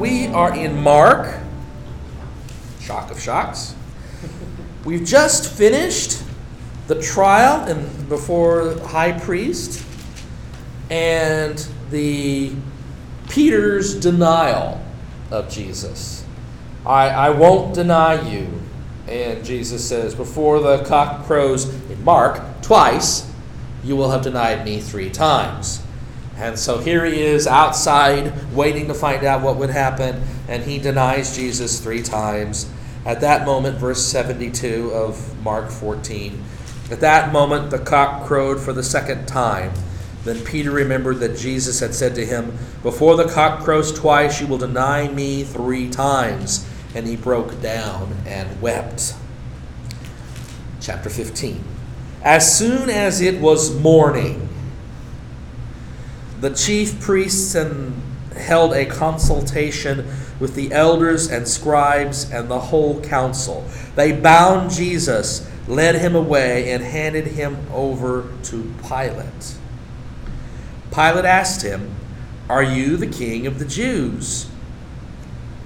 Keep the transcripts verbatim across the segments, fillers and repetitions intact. We are in Mark. Shock of shocks. We've just finished the trial and before the high priest and the Peter's denial of Jesus. I, I won't deny you. And Jesus says, before the cock crows in Mark twice, you will have denied me three times. And so here he is outside waiting to find out what would happen. And he denies Jesus three times. At that moment, verse seventy-two of Mark fourteen, at that moment the cock crowed for the second time. Then Peter remembered that Jesus had said to him, before the cock crows twice, you will deny me three times. And he broke down and wept. Chapter fifteen. As soon as it was morning, the chief priests and held a consultation with the elders and scribes and the whole council. They bound Jesus, led him away, and handed him over to Pilate. Pilate asked him, "Are you the king of the Jews?"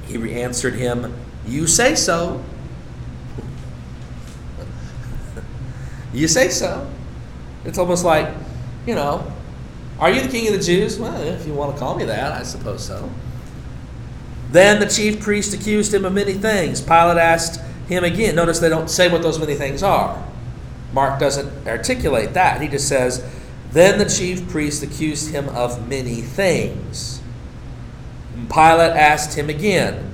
He answered him, "You say so." You say so. It's almost like, you know, are you the king of the Jews? Well, if you want to call me that, I suppose so. Then the chief priest accused him of many things. Pilate asked him again. Notice they don't say what those many things are. Mark doesn't articulate that. He just says, then the chief priest accused him of many things. Pilate asked him again,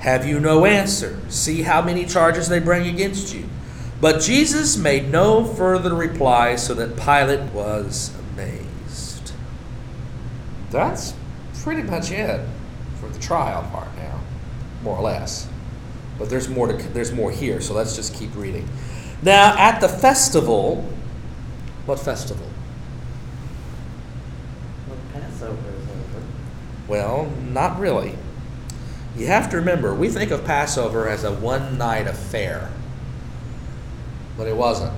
have you no answer? See how many charges they bring against you. But Jesus made no further reply, so that Pilate was amazed. That's pretty much it for the trial part now, more or less. But there's more, to, there's more here, so let's just keep reading. Now, at the festival, what festival? Well, Passover. Well, not really. You have to remember, we think of Passover as a one-night affair. But it wasn't.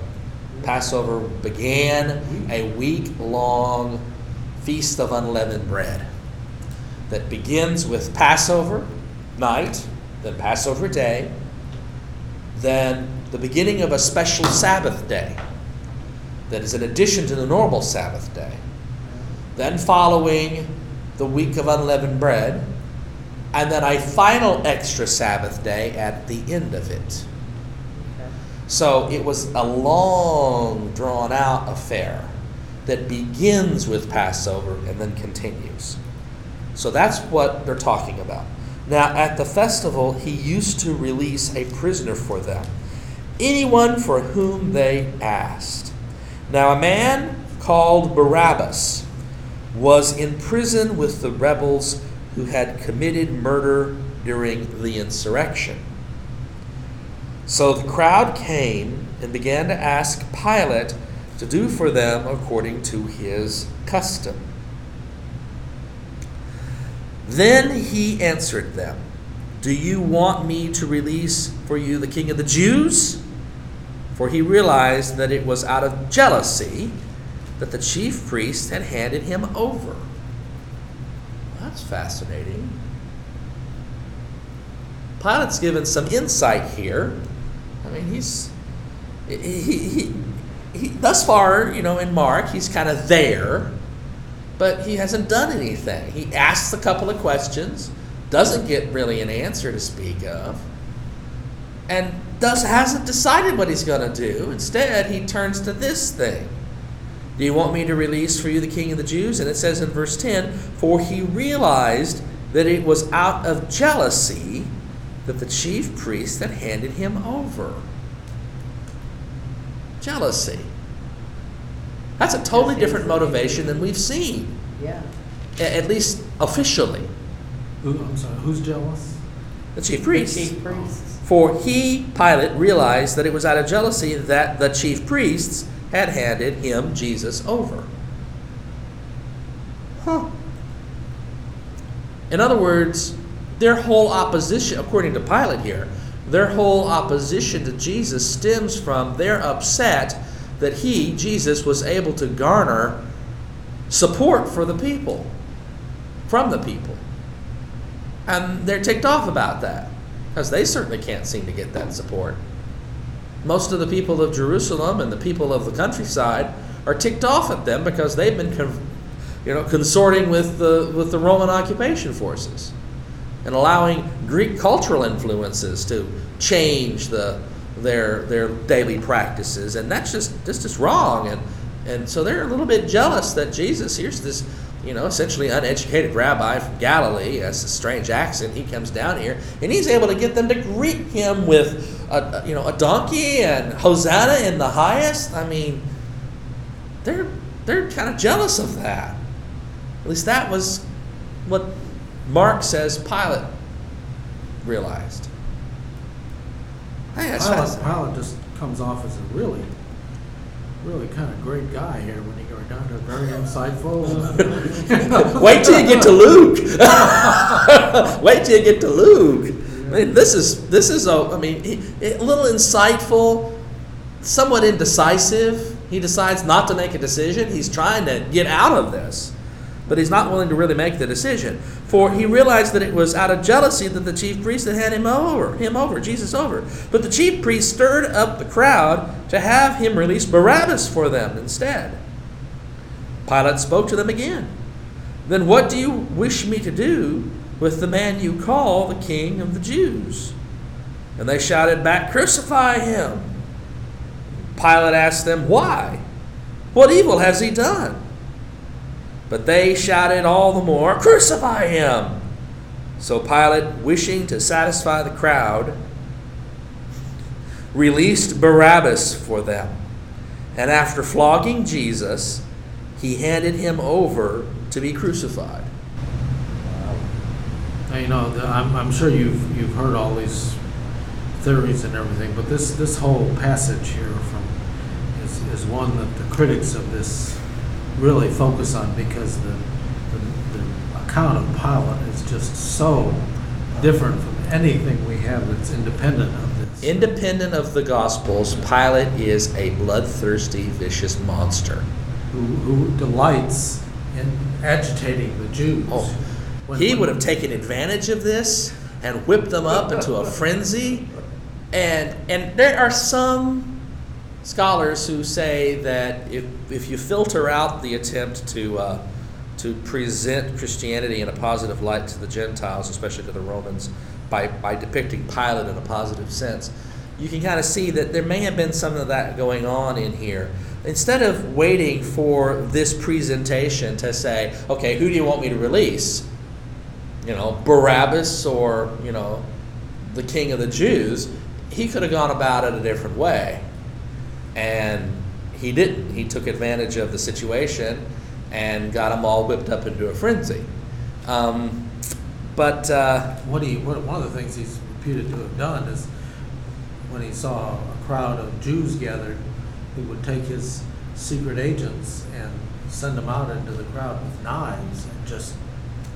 Passover began a week-long Feast of Unleavened Bread that begins with Passover night, then Passover day, then the beginning of a special Sabbath day that is in addition to the normal Sabbath day. Then following the week of unleavened bread, and then a final extra Sabbath day at the end of it. Okay. So it was a long, drawn-out affair that begins with Passover and then continues. So that's what they're talking about. Now, at the festival, he used to release a prisoner for them, anyone for whom they asked. Now, a man called Barabbas was in prison with the rebels who had committed murder during the insurrection. So the crowd came and began to ask Pilate to do for them according to his custom. Then he answered them, do you want me to release for you the king of the Jews? For he realized that it was out of jealousy that the chief priest had handed him over. That's fascinating. Pilate's given some insight here. I mean, he's he he, he thus far, you know, in Mark, he's kind of there, but he hasn't done anything. He asks a couple of questions, doesn't get really an answer to speak of, and thus hasn't decided what he's going to do. Instead, he turns to this thing. Do you want me to release for you the king of the Jews? And it says in verse ten, for he realized that it was out of jealousy that the chief priest had handed him over. Jealousy. That's a totally different motivation than we've seen. Yeah. At least officially. Who, I'm sorry, who's jealous? The chief priest. The chief priests. For he, Pilate, realized that it was out of jealousy that the chief priests had handed him, Jesus, over. Huh. In other words, their whole opposition, according to Pilate here, their whole opposition to Jesus stems from their upset that he, Jesus, was able to garner support for the people, from the people. And they're ticked off about that because they certainly can't seem to get that support. Most of the people of Jerusalem and the people of the countryside are ticked off at them because they've been con- you know, consorting with the, with the Roman occupation forces and allowing Greek cultural influences to change the their their daily practices. And that's just, that's just wrong. And, and so they're a little bit jealous that Jesus, here's this, you know, essentially uneducated rabbi from Galilee, has a strange accent, he comes down here, and he's able to get them to greet him with a, you know, a donkey and Hosanna in the highest. I mean, they're they're kind of jealous of that. At least that was what Mark says Pilate realized. Hey, that's Pilate, Pilate just comes off as a really, really kind of great guy here when he goes down to very insightful. Wait till you get to Luke. Wait till you get to Luke. Yeah. I mean, this is this is a I mean he, a little insightful, somewhat indecisive. He decides not to make a decision. He's trying to get out of this, but he's not willing to really make the decision. For he realized that it was out of jealousy that the chief priests had had him over, him over, Jesus over. But the chief priests stirred up the crowd to have him release Barabbas for them instead. Pilate spoke to them again. Then what do you wish me to do with the man you call the King of the Jews? And they shouted back, crucify him. Pilate asked them, why? What evil has he done? But they shouted all the more, crucify him! So Pilate, wishing to satisfy the crowd, released Barabbas for them. And after flogging Jesus, he handed him over to be crucified. Now, you know, I'm, I'm sure you've you've heard all these theories and everything, but this, this whole passage here from is, is one that the critics of this really focus on, because the, the, the account of Pilate is just so different from anything we have that's independent of this. Independent of the Gospels, Pilate is a bloodthirsty, vicious monster who, who delights in agitating the Jews. Oh, when, he when, would have taken advantage of this and whipped them up into a frenzy. And and there are some scholars who say that if if you filter out the attempt to uh, to present Christianity in a positive light to the Gentiles, especially to the Romans, by, by depicting Pilate in a positive sense, you can kind of see that there may have been some of that going on in here. Instead of waiting for this presentation to say, okay, who do you want me to release? You know, Barabbas or, you know, the King of the Jews, he could have gone about it a different way. And he didn't. He took advantage of the situation and got them all whipped up into a frenzy. Um, but uh, what he, what, one of the things he's reputed to have done is when he saw a crowd of Jews gathered, he would take his secret agents and send them out into the crowd with knives and just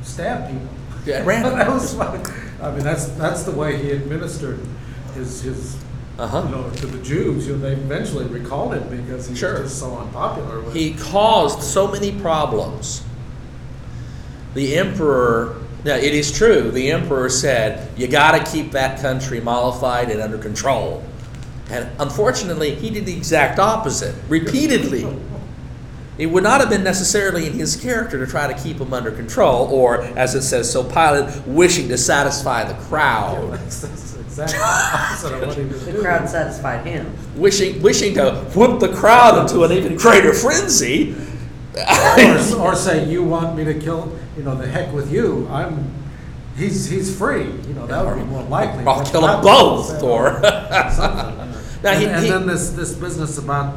stab people. Yeah, random. That was like, I mean, that's that's the way he administered his his. Uh-huh. You know, to the Jews, you know, they eventually recalled it because he sure. was just so unpopular. With he caused so many problems. The emperor, now it is true, the emperor said, you got to keep that country mollified and under control. And unfortunately, he did the exact opposite, repeatedly. It would not have been necessarily in his character to try to keep them under control, or, as it says, so Pilate, wishing to satisfy the crowd. Yeah, that's, that's exactly opposite of what he was doing. The crowd satisfied him. Wishing wishing to whip the crowd into an even greater frenzy. or, or say, you want me to kill, you know, the heck with you. I'm, he's he's free. You know, that would be more likely. I'll kill them both. Or now, and, he, and he, then this, this business about,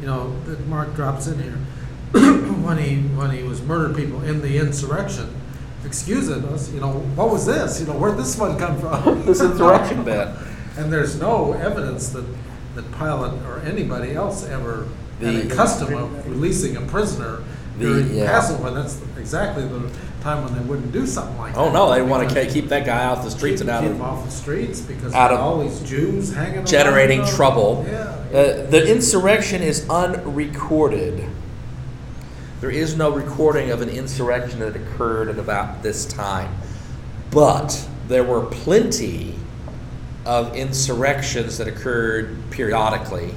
you know, that Mark drops in here. When he when he was murdering people in the insurrection, excusing us, you know, what was this? You know, where'd this one come from? This insurrection band. And there's no evidence that, that Pilate or anybody else ever the, had a custom the, of releasing a prisoner during yeah. Passover. That's exactly the time when they wouldn't do something like oh, that. Oh no, they want to keep that guy off the streets keep, and out keep of him off the streets because out of all these Jews hanging around, generating trouble. Yeah, yeah. Uh, the insurrection is unrecorded. There is no recording of an insurrection that occurred at about this time. But there were plenty of insurrections that occurred periodically,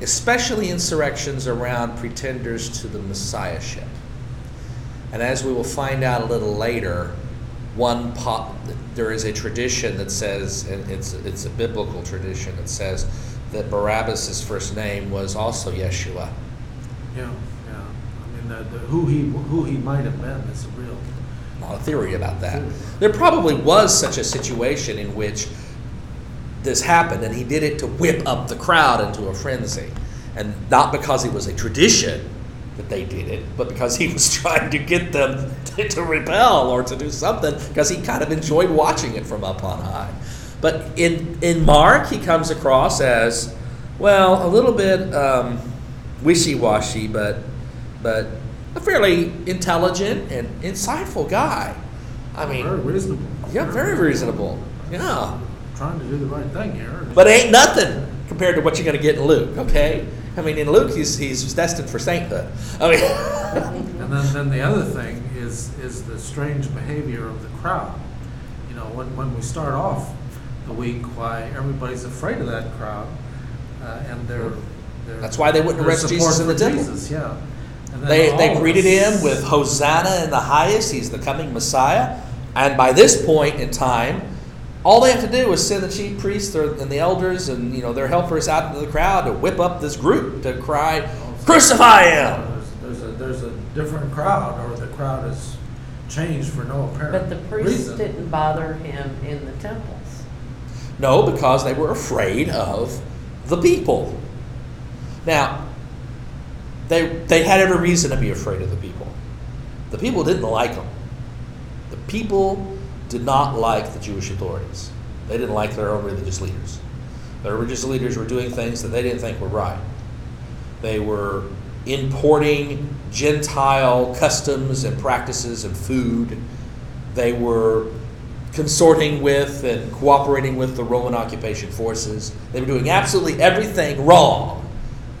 especially insurrections around pretenders to the Messiahship. And as we will find out a little later, one pop, there is a tradition that says, and it's, it's a biblical tradition that says that Barabbas' first name was also Yeshua. Yeah, yeah. I mean, the, the, who he who he might have been is real. Not a theory about that. There probably was such a situation in which this happened, and he did it to whip up the crowd into a frenzy. And not because it was a tradition that they did it, but because he was trying to get them to, to rebel or to do something, because he kind of enjoyed watching it from up on high. But in, in Mark, he comes across as, well, a little bit um, wishy-washy, but but a fairly intelligent and insightful guy. I mean, very reasonable. Yeah, very reasonable. Yeah. Trying to do the right thing here. But it ain't nothing compared to what you're going to get in Luke, okay? I mean, in Luke, he's he's destined for sainthood. I mean, and then, then the other thing is is the strange behavior of the crowd. You know, when, when we start off the week, why everybody's afraid of that crowd, uh, and they're, they're that's why they wouldn't arrest Jesus in the temple. Jesus, yeah. And they they greeted him with Hosanna in the highest. He's the coming Messiah. And by this point in time, all they have to do is send the chief priests and the elders and, you know, their helpers out into the crowd to whip up this group to cry, "Crucify him!" There's, there's a there's a different crowd, or the crowd has changed for no apparent reason. But the priests reason. didn't bother him in the temples. No, because they were afraid of the people. Now, they they had every reason to be afraid of the people. The people didn't like them. The people did not like the Jewish authorities. They didn't like their own religious leaders. Their religious leaders were doing things that they didn't think were right. They were importing Gentile customs and practices and food. They were consorting with and cooperating with the Roman occupation forces. They were doing absolutely everything wrong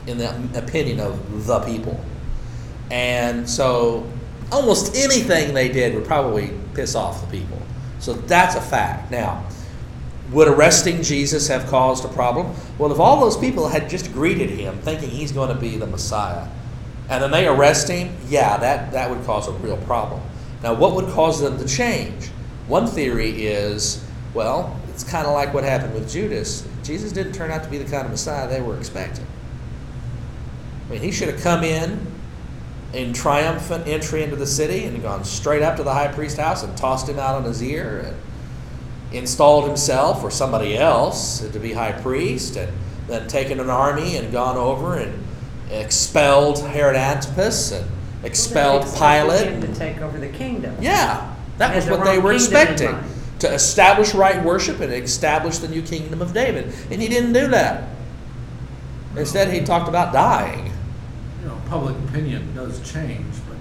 in the opinion of the people. And so almost anything they did would probably piss off the people. So that's a fact. Now, would arresting Jesus have caused a problem? Well, if all those people had just greeted him thinking he's going to be the Messiah, and then they arrest him, yeah, that, that would cause a real problem. Now, what would cause them to change? One theory is, well, it's kind of like what happened with Judas. Jesus didn't turn out to be the kind of Messiah they were expecting. I mean, he should have come in in triumphant entry into the city and gone straight up to the high priest's house and tossed him out on his ear and installed himself or somebody else to be high priest, and then taken an army and gone over and expelled Herod Antipas and expelled well, Pilate. Him to take over the kingdom. Yeah, that was what they were expecting, to establish right worship and establish the new kingdom of David. And he didn't do that. Instead, he talked about dying. You know, public opinion does change, but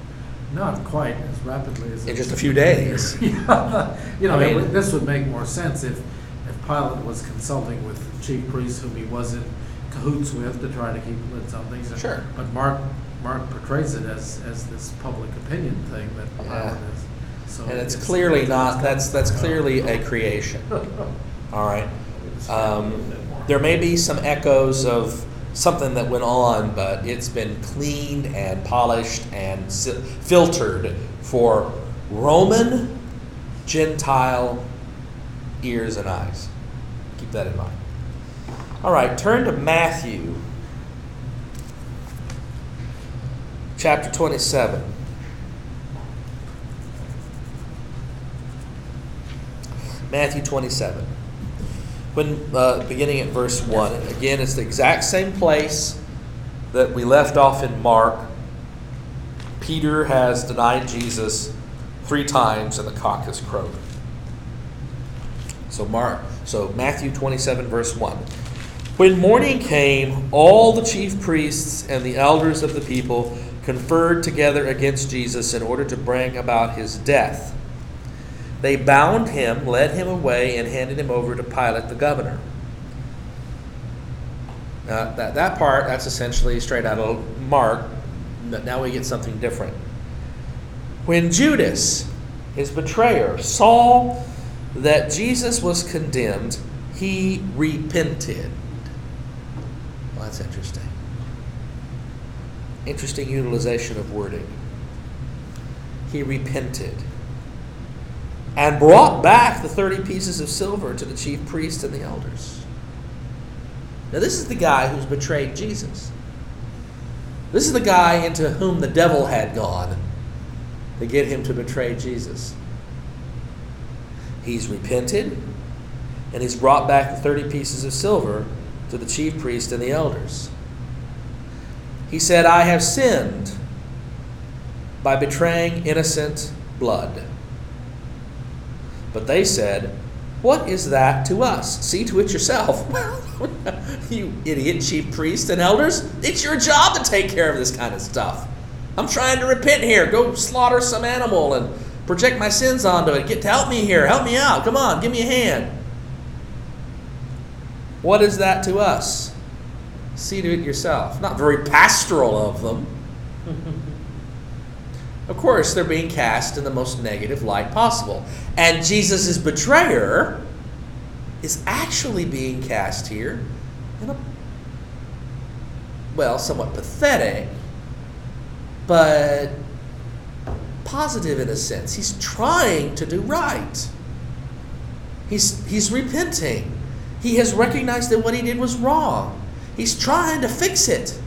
not quite as rapidly as in just a few days. Yeah. You know, I mean, it, this would make more sense if, if Pilate was consulting with the chief priests, whom he was in cahoots with, to try to keep lids on things. Sure. But Mark Mark portrays it as, as this public opinion thing that yeah. Pilate is. So and it's, it's clearly it's not. That's that's clearly a creation. All right. Um, there may be some echoes of something that went on, but it's been cleaned and polished and filtered for Roman, Gentile ears and eyes. Keep that in mind. All right, turn to Matthew chapter twenty-seven. Matthew twenty-seven. When uh, beginning at verse one, again, it's the exact same place that we left off in Mark. Peter has denied Jesus three times, and the cock has crowed. So Mark, so Matthew twenty-seven, verse one. When morning came, all the chief priests and the elders of the people conferred together against Jesus in order to bring about his death. They bound him, led him away, and handed him over to Pilate the governor. Now, that, that part, that's essentially straight out of Mark. But now we get something different. When Judas, his betrayer, saw that Jesus was condemned, he repented. Well, that's interesting. Interesting utilization of wording. He repented and brought back the thirty pieces of silver to the chief priests and the elders. Now, this is the guy who's betrayed Jesus. This is the guy into whom the devil had gone to get him to betray Jesus. He's repented, and he's brought back the thirty pieces of silver to the chief priests and the elders. He said, "I have sinned by betraying innocent blood." But they said, "What is that to us? See to it yourself." You idiot chief priests and elders, it's your job to take care of this kind of stuff. I'm trying to repent here. Go slaughter some animal and project my sins onto it. Get to help me here. Help me out. Come on, give me a hand. What is that to us? See to it yourself. Not very pastoral of them. Of course, they're being cast in the most negative light possible. And Jesus' betrayer is actually being cast here in a, well, somewhat pathetic, but positive in a sense. He's trying to do right. He's, he's repenting. He has recognized that what he did was wrong. He's trying to fix it,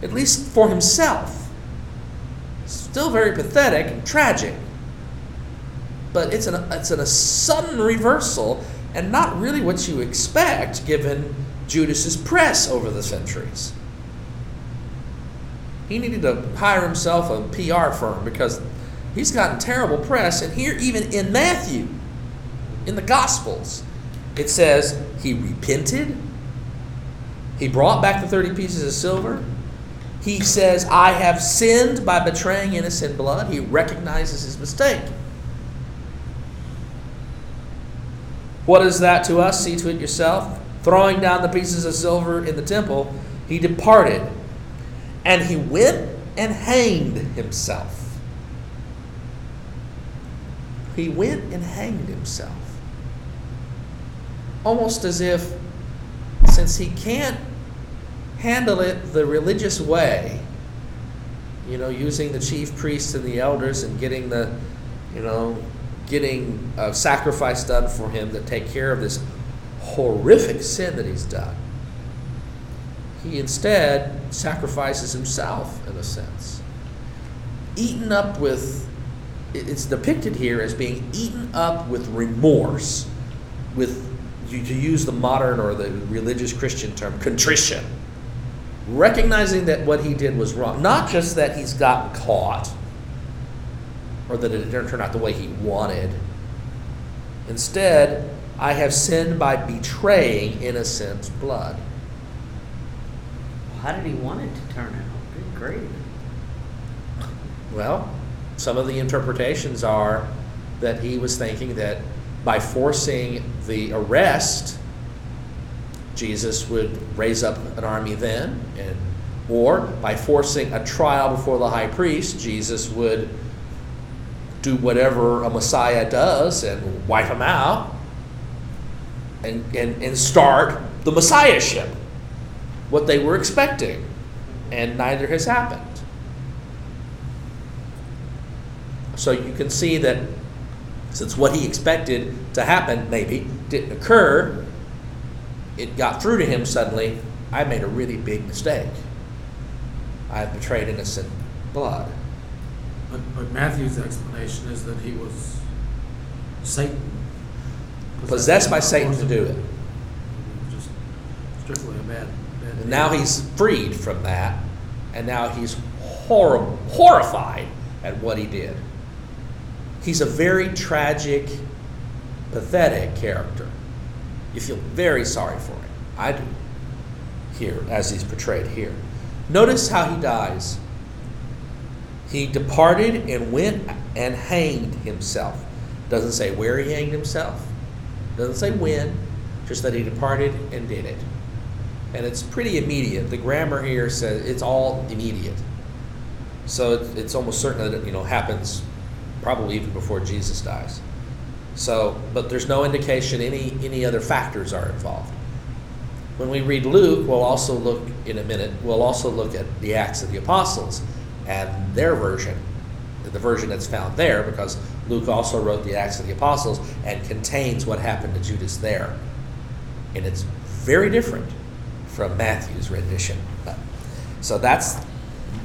at least for himself. Still very pathetic and tragic, but it's, an, it's an, a sudden reversal and not really what you expect given Judas's press over the centuries. He needed to hire himself a P R firm because he's gotten terrible press. And here, even in Matthew, in the Gospels, it says he repented. He brought back the thirty pieces of silver. He says, "I have sinned by betraying innocent blood." He recognizes his mistake. "What is that to us? See to it yourself." Throwing down the pieces of silver in the temple, he departed. And he went and hanged himself. He went and hanged himself. Almost as if, since he can't handle it the religious way, you know, using the chief priests and the elders and getting the, you know, getting a sacrifice done for him to take care of this horrific sin that he's done, he instead sacrifices himself, in a sense. Eaten up with, it's depicted here as being eaten up with remorse, with, to use the modern or the religious Christian term, contrition. Recognizing that what he did was wrong. Not just that he's gotten caught, or that it didn't turn out the way he wanted. Instead, "I have sinned by betraying innocent blood." How did he want it to turn out? Good grief. Well, some of the interpretations are that he was thinking that by forcing the arrest, Jesus would raise up an army then, and or by forcing a trial before the high priest, Jesus would do whatever a Messiah does and wipe him out and, and, and start the Messiahship. What they were expecting, and neither has happened. So you can see that since what he expected to happen maybe didn't occur, it got through to him suddenly, "I made a really big mistake. I betrayed innocent blood." But, but Matthew's explanation is that he was Satan. Possessed, possessed by Satan to do it. Just strictly a bad. And now he's freed from that, and now he's hor- horrified at what he did. He's a very tragic, pathetic character. You feel very sorry for him. I do, here, as he's portrayed here. Notice how he dies. He departed and went and hanged himself. Doesn't say where he hanged himself. Doesn't say when, just that he departed and did it. And it's pretty immediate. The grammar here says it's all immediate. So it's almost certain that it, you know, happens probably even before Jesus dies. So, but there's no indication any, any other factors are involved. When we read Luke, we'll also look in a minute, we'll also look at the Acts of the Apostles and their version, the version that's found there, because Luke also wrote the Acts of the Apostles and contains what happened to Judas there. And it's very different from Matthew's rendition. But, so that's,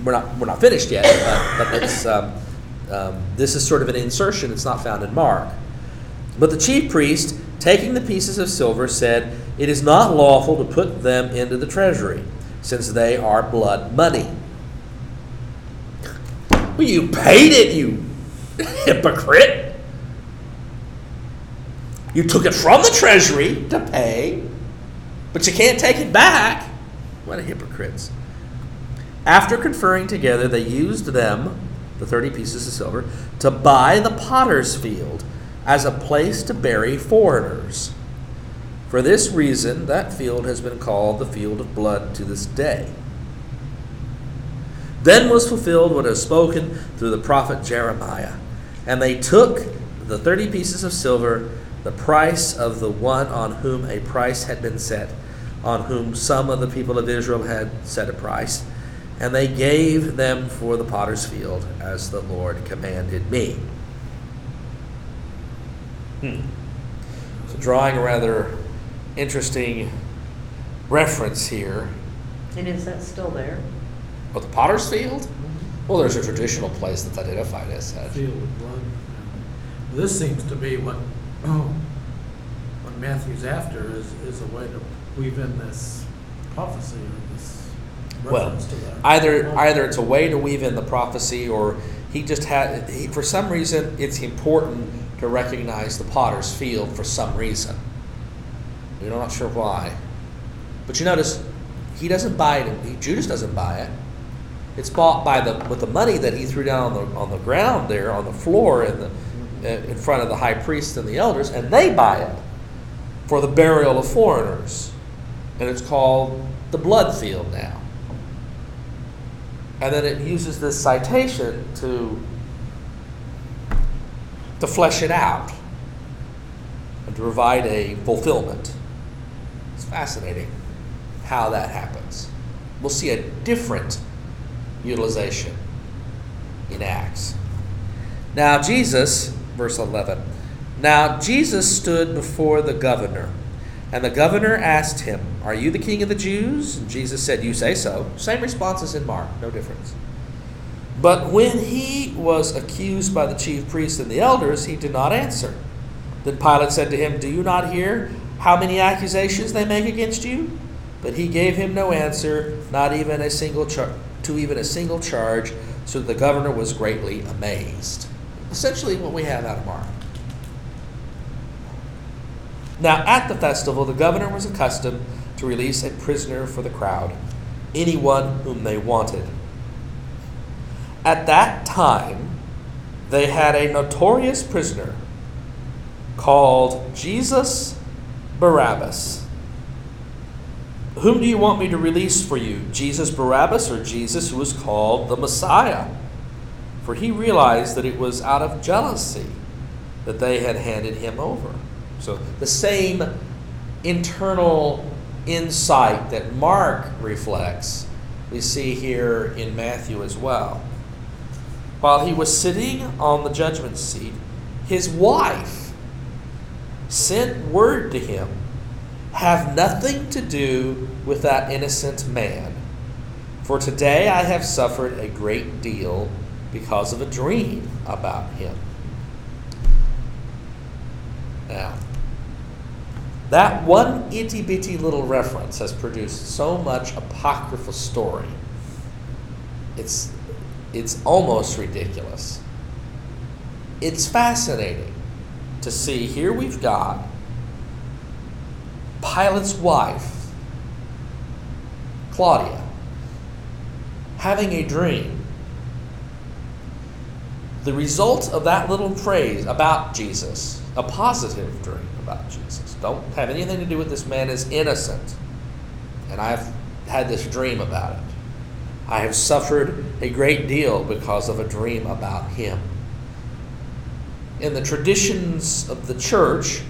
we're not, we're not finished yet, uh, but it's, um, um, this is sort of an insertion. It's not found in Mark. But the chief priest, taking the pieces of silver, said, "It is not lawful to put them into the treasury, since they are blood money." Well, you paid it, you hypocrite. You took it from the treasury to pay, but you can't take it back. What a hypocrites. After conferring together, they used them, the thirty pieces of silver, to buy the potter's field as a place to bury foreigners. For this reason, that field has been called the field of blood to this day. Then was fulfilled what is spoken through the prophet Jeremiah. And they took the thirty pieces of silver, the price of the one on whom a price had been set, on whom some of the people of Israel had set a price, and they gave them for the potter's field, as the Lord commanded me. Hmm. So drawing a rather interesting reference here. And is that still there? Oh, the potter's field? Mm-hmm. Well, there's a traditional place that's identified as such. Field of blood. This seems to be what, oh, what Matthew's after is, is a way to weave in this prophecy or this reference well, to that. Either, either it's a way to weave in the prophecy, or he just had, he, for some reason, it's important to recognize the potter's field for some reason. We're not sure why. But you notice, he doesn't buy it, he, Judas doesn't buy it. It's bought by the with the money that he threw down on the on the ground there, on the floor in the in front of the high priests and the elders, and they buy it for the burial of foreigners. And it's called the blood field now. And then it uses this citation to to flesh it out and to provide a fulfillment. It's fascinating how that happens. We'll see a different utilization in Acts. Now Jesus, verse eleven, now Jesus stood before the governor, and the governor asked him, "Are you the king of the Jews?" And Jesus said, "You say so." Same response as in Mark, no difference. But when he was accused by the chief priests and the elders, he did not answer. Then Pilate said to him, "Do you not hear how many accusations they make against you?" But he gave him no answer, not even a single char- to even a single charge, so that the governor was greatly amazed. Essentially what we have out of Mark. Now at the festival, the governor was accustomed to release a prisoner for the crowd, anyone whom they wanted. At that time, they had a notorious prisoner called Jesus Barabbas. "Whom do you want me to release for you, Jesus Barabbas or Jesus who was called the Messiah?" For he realized that it was out of jealousy that they had handed him over. So the same internal insight that Mark reflects, we see here in Matthew as well. While he was sitting on the judgment seat, his wife sent word to him, "Have nothing to do with that innocent man, for today I have suffered a great deal because of a dream about him." Now, that one itty-bitty little reference has produced so much apocryphal story. It's It's almost ridiculous. It's fascinating to see. Here we've got Pilate's wife, Claudia, having a dream. The result of that little phrase about Jesus, a positive dream about Jesus. Don't have anything to do with this man is innocent. And I've had this dream about it. I have suffered a great deal because of a dream about him. in the traditions of the church,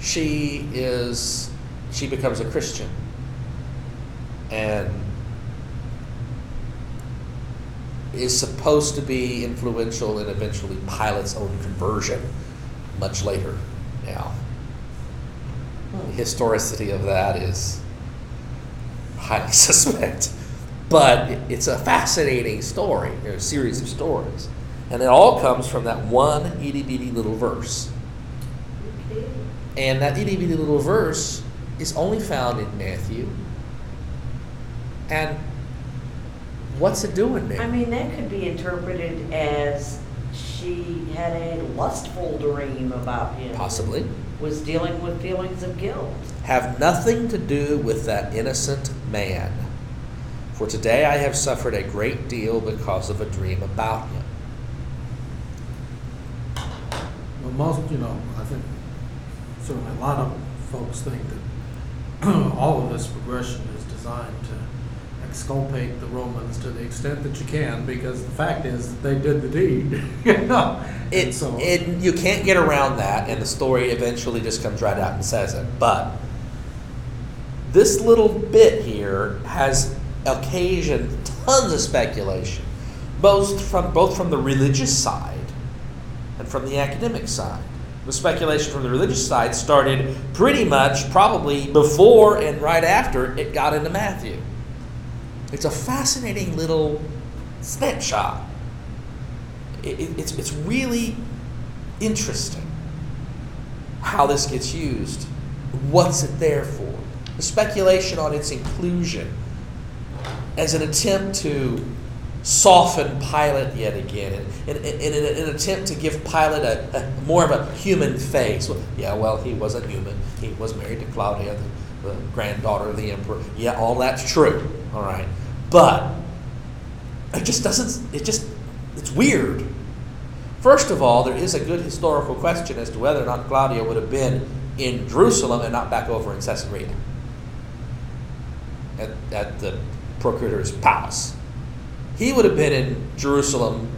she is she becomes a Christian. And is supposed to be influential in eventually Pilate's own conversion much later now. The historicity of that is highly suspect, but it's a fascinating story, a series of stories. And it all comes from that one itty-bitty little verse. And that itty-bitty little verse is only found in Matthew. And what's it doing there? I mean, that could be interpreted as she had a lustful dream about him. Possibly. Was dealing with feelings of guilt. Have nothing to do with that innocent man. For today I have suffered a great deal because of a dream about him. Well, most, you know, I think certainly a lot of folks think that all of this progression is designed to exculpate the Romans to the extent that you can, because the fact is that they did the deed. you know? It, so. it, you can't get around that, and the story eventually just comes right out and says it. But this little bit here has occasioned tons of speculation, both from, both from the religious side and from the academic side. The speculation from the religious side started pretty much probably before and right after it got into Matthew. It's a fascinating little snapshot. It, it, it's, it's really interesting how this gets used. What's it there for? The speculation on its inclusion as an attempt to soften Pilate yet again, and, and, and, and an attempt to give Pilate a, a more of a human face. Well, yeah, well, he wasn't human. He was married to Claudia, the, the granddaughter of the emperor. Yeah, all that's true. All right, but it just doesn't, it just, it's weird. First of all, there is a good historical question as to whether or not Claudia would have been in Jerusalem and not back over in Caesarea at, at the procurator's palace. He would have been in Jerusalem,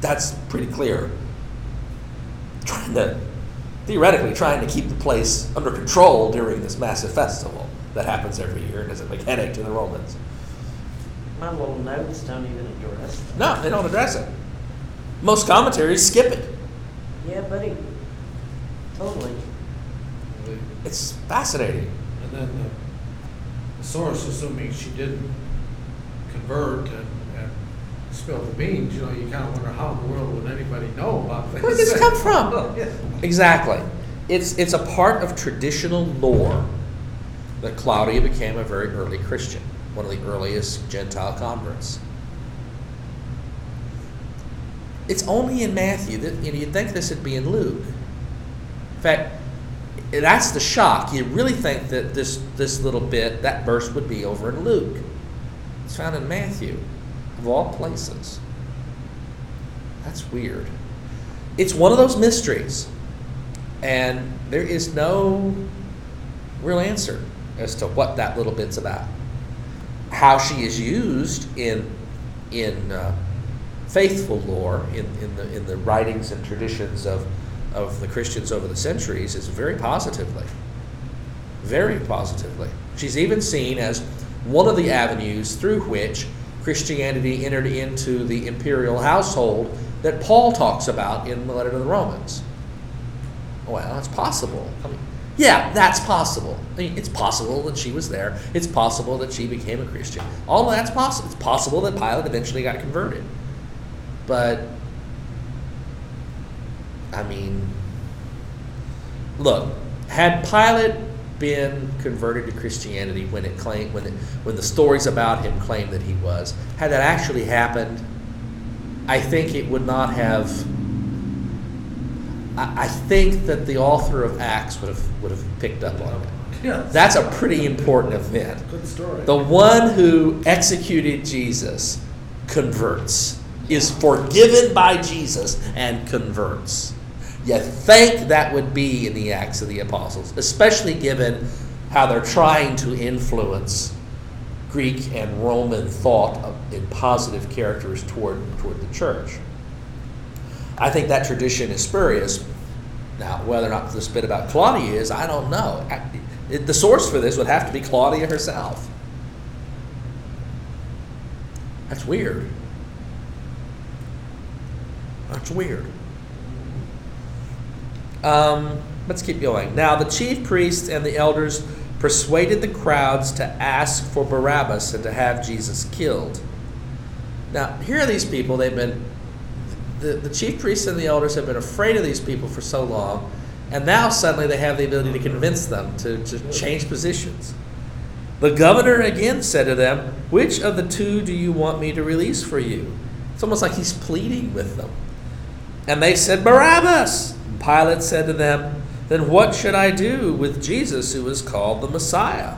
that's pretty clear, trying to, theoretically trying to keep the place under control during this massive festival that happens every year and is a mechanic to the Romans. My little notes don't even address that. No, they don't address it. Most commentaries skip it. Yeah, buddy. Totally. It's fascinating. And then the source, assuming she didn't convert and, and spill the beans, you know, you kind of wonder how in the world would anybody know about this. Where did this come from? Yeah. Exactly. It's, it's a part of traditional lore that Claudia became a very early Christian, one of the earliest Gentile converts. It's only in Matthew that, you know, you'd think this would be in Luke. In fact, that's the shock. You really think that this, this little bit, that verse would be over in Luke. It's found in Matthew, of all places. That's weird. It's one of those mysteries, and there is no real answer as to what that little bit's about. How she is used in in uh, faithful lore, in, in the in the writings and traditions of of the Christians over the centuries, is very positively. Very positively. She's even seen as one of the avenues through which Christianity entered into the imperial household that Paul talks about in the letter to the Romans. Well, it's possible. I mean, yeah, that's possible. I mean, it's possible that she was there. It's possible that she became a Christian. All that's possible. It's possible that Pilate eventually got converted. But, I mean, look, had Pilate been converted to Christianity when it claimed, when it, when the stories about him claimed that he was, had that actually happened, I think it would not have. I think that the author of Acts would have would have picked up on it. Yes. That's a pretty important event. Good story. The one who executed Jesus converts, is forgiven by Jesus and converts. You think that would be in the Acts of the Apostles, especially given how they're trying to influence Greek and Roman thought of, in positive characters toward toward the church. I think that tradition is spurious. Now, whether or not this bit about Claudia is, I don't know. I, it, the source for this would have to be Claudia herself. That's weird. That's weird. Um, let's keep going. Now, the chief priests and the elders persuaded the crowds to ask for Barabbas and to have Jesus killed. Now, here are these people. They've been, the, the chief priests and the elders have been afraid of these people for so long, and now suddenly they have the ability to convince them to, to change positions. The governor again said to them, "Which of the two do you want me to release for you?" It's almost like he's pleading with them. And they said, "Barabbas." Pilate said to them, "Then what should I do with Jesus, who is called the Messiah?"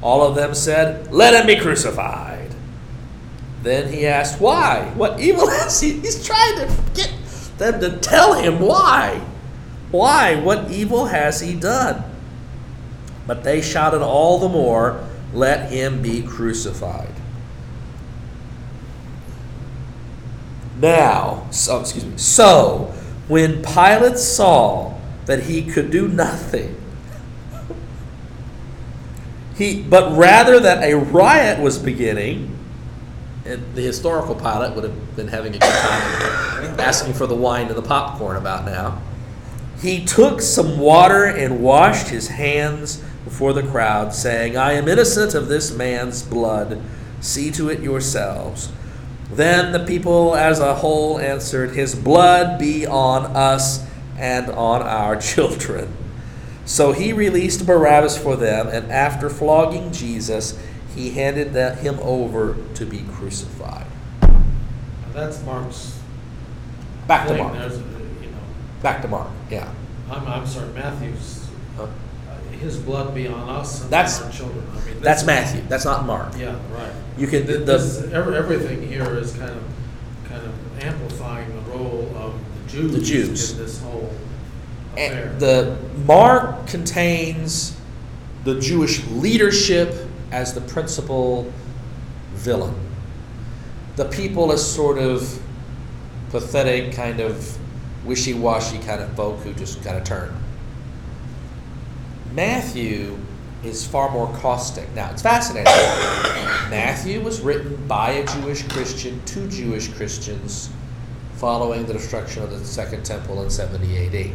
All of them said, "Let him be crucified." Then he asked, "Why? What evil has he?" He's trying to get them to tell him why. Why? What evil has he done? But they shouted all the more, "Let him be crucified." Now, so, excuse me. So, when Pilate saw that he could do nothing, he, but rather that a riot was beginning, and the historical Pilate would have been having a good time asking for the wine and the popcorn about now, he took some water and washed his hands before the crowd, saying, "I am innocent of this man's blood. See to it yourselves." Then the people as a whole answered, "His blood be on us and on our children." So he released Barabbas for them, and after flogging Jesus, he handed that, him over to be crucified. Now that's Mark's. Back to Mark. There's, you know, Back to Mark. Yeah. I'm, I'm sorry, Matthew's. Huh? His blood be on us and that's, on our children. I mean, that's, that's Matthew. That's not Mark. Yeah, right. You can. The, this, everything here is kind of, kind of amplifying the role of the Jews, the Jews. in this whole affair. And the Mark contains the Jewish leadership as the principal villain. The people as sort of pathetic, kind of wishy-washy kind of folk who just kind of turn. Matthew is far more caustic. Now, it's fascinating. Matthew was written by a Jewish Christian to Jewish Christians following the destruction of the Second Temple in seventy A D.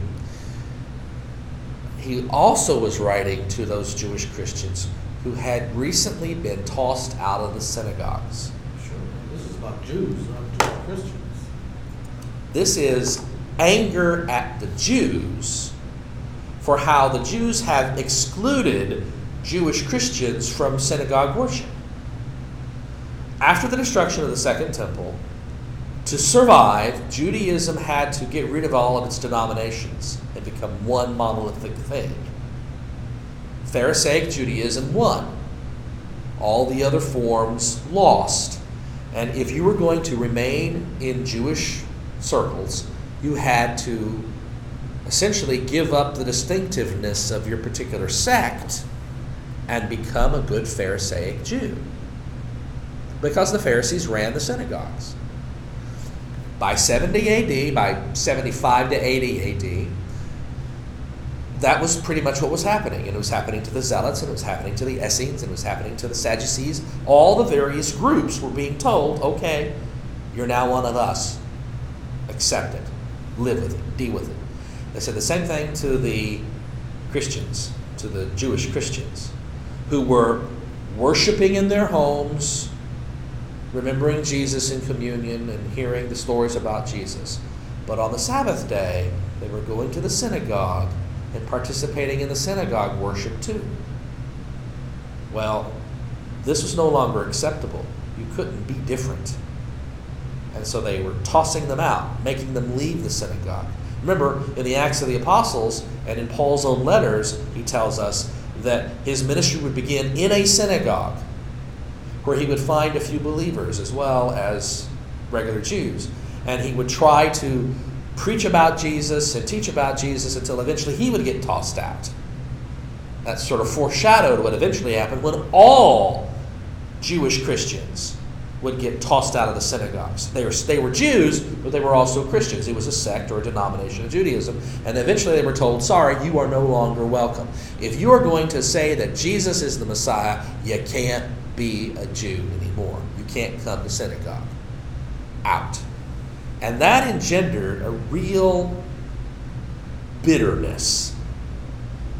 He also was writing to those Jewish Christians who had recently been tossed out of the synagogues. Sure. This is about Jews, not Jewish Christians. This is anger at the Jews for how the Jews have excluded Jewish Christians from synagogue worship. After the destruction of the Second Temple, to survive, Judaism had to get rid of all of its denominations and become one monolithic thing. Pharisaic Judaism won. All the other forms lost. And if you were going to remain in Jewish circles, you had to essentially give up the distinctiveness of your particular sect and become a good Pharisaic Jew, because the Pharisees ran the synagogues. By seventy A D, by seventy-five to eighty A D, that was pretty much what was happening. And it was happening to the Zealots, and it was happening to the Essenes, and it was happening to the Sadducees. All the various groups were being told, okay, you're now one of us. Accept it. Live with it. Deal with it. They said the same thing to the Christians, to the Jewish Christians, who were worshiping in their homes, remembering Jesus in communion and hearing the stories about Jesus. But on the Sabbath day, they were going to the synagogue and participating in the synagogue worship too. Well, this was no longer acceptable. You couldn't be different. And so they were tossing them out, making them leave the synagogue. Remember, in the Acts of the Apostles and in Paul's own letters, he tells us that his ministry would begin in a synagogue where he would find a few believers as well as regular Jews. And he would try to preach about Jesus and teach about Jesus until eventually he would get tossed out. That sort of foreshadowed what eventually happened when all Jewish Christians would get tossed out of the synagogues. They were, they were Jews, but they were also Christians. It was a sect or a denomination of Judaism. And eventually they were told, sorry, you are no longer welcome. If you are going to say that Jesus is the Messiah, you can't be a Jew anymore. You can't come to synagogue. Out. And that engendered a real bitterness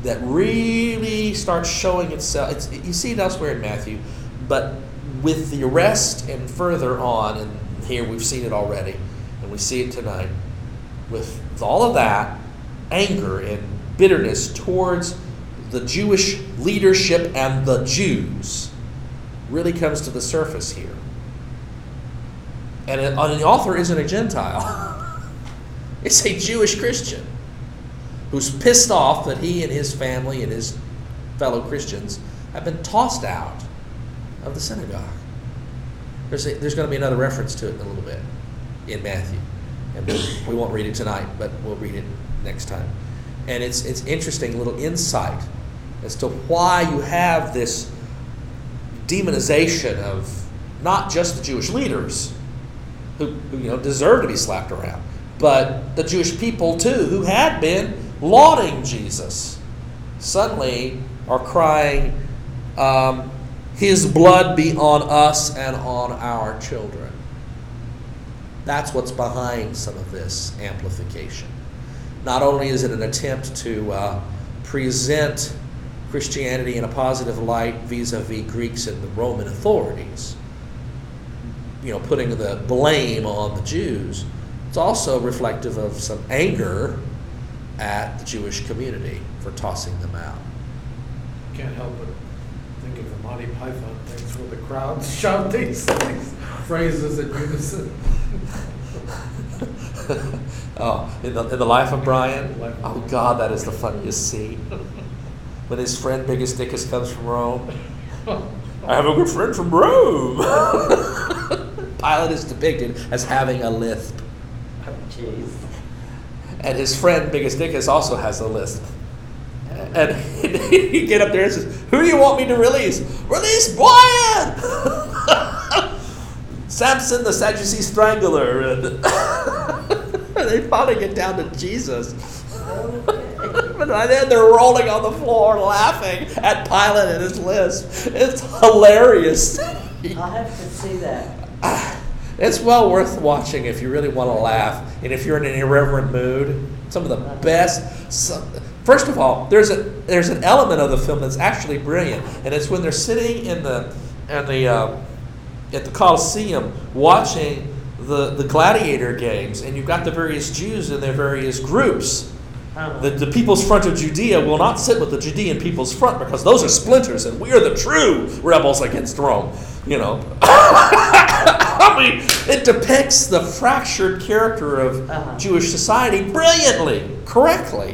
that really starts showing itself. It's, you see it elsewhere in Matthew, but with the arrest and further on, and here we've seen it already, and we see it tonight, with all of that anger and bitterness towards the Jewish leadership and the Jews really comes to the surface here. And the author isn't a Gentile. It's a Jewish Christian who's pissed off that he and his family and his fellow Christians have been tossed out of the synagogue. There's, a, there's going to be another reference to it in a little bit in Matthew. And we won't read it tonight, but we'll read it next time. And it's, it's interesting little insight as to why you have this demonization of not just the Jewish leaders who, who you know deserve to be slapped around, but the Jewish people too, who had been lauding Jesus, suddenly are crying, um, his blood be on us and on our children. That's what's behind some of this amplification. Not only is it an attempt to uh, present Christianity in a positive light vis-a-vis Greeks and the Roman authorities, you know, putting the blame on the Jews, it's also reflective of some anger at the Jewish community for tossing them out. Can't help but think of the Monty Python things where the crowds shout these things, phrases in unison. oh, in the, in the Life of Brian? Oh, God, that is the funniest scene. When his friend, Biggest Dickus, comes from Rome. I have a good friend from Rome. Pilate is depicted as having a lisp. Oh, jeez. And his friend, Biggest Dickus, also has a lisp. And he get up there and says, who do you want me to release? Release Brian! Samson the Sadducee Strangler. And they finally get down to Jesus. But then they're rolling on the floor laughing at Pilate and his lisp. It's hilarious. I'll have to see that. It's well worth watching if you really want to laugh. And if you're in an irreverent mood, some of the best... Some, first of all, there's a there's an element of the film that's actually brilliant, and it's when they're sitting in the at the uh, at the Colosseum watching the the gladiator games, and you've got the various Jews in their various groups. The, the People's Front of Judea will not sit with the Judean People's Front because those are splinters, and we are the true rebels against Rome. You know, I mean, it depicts the fractured character of uh-huh. Jewish society brilliantly, correctly.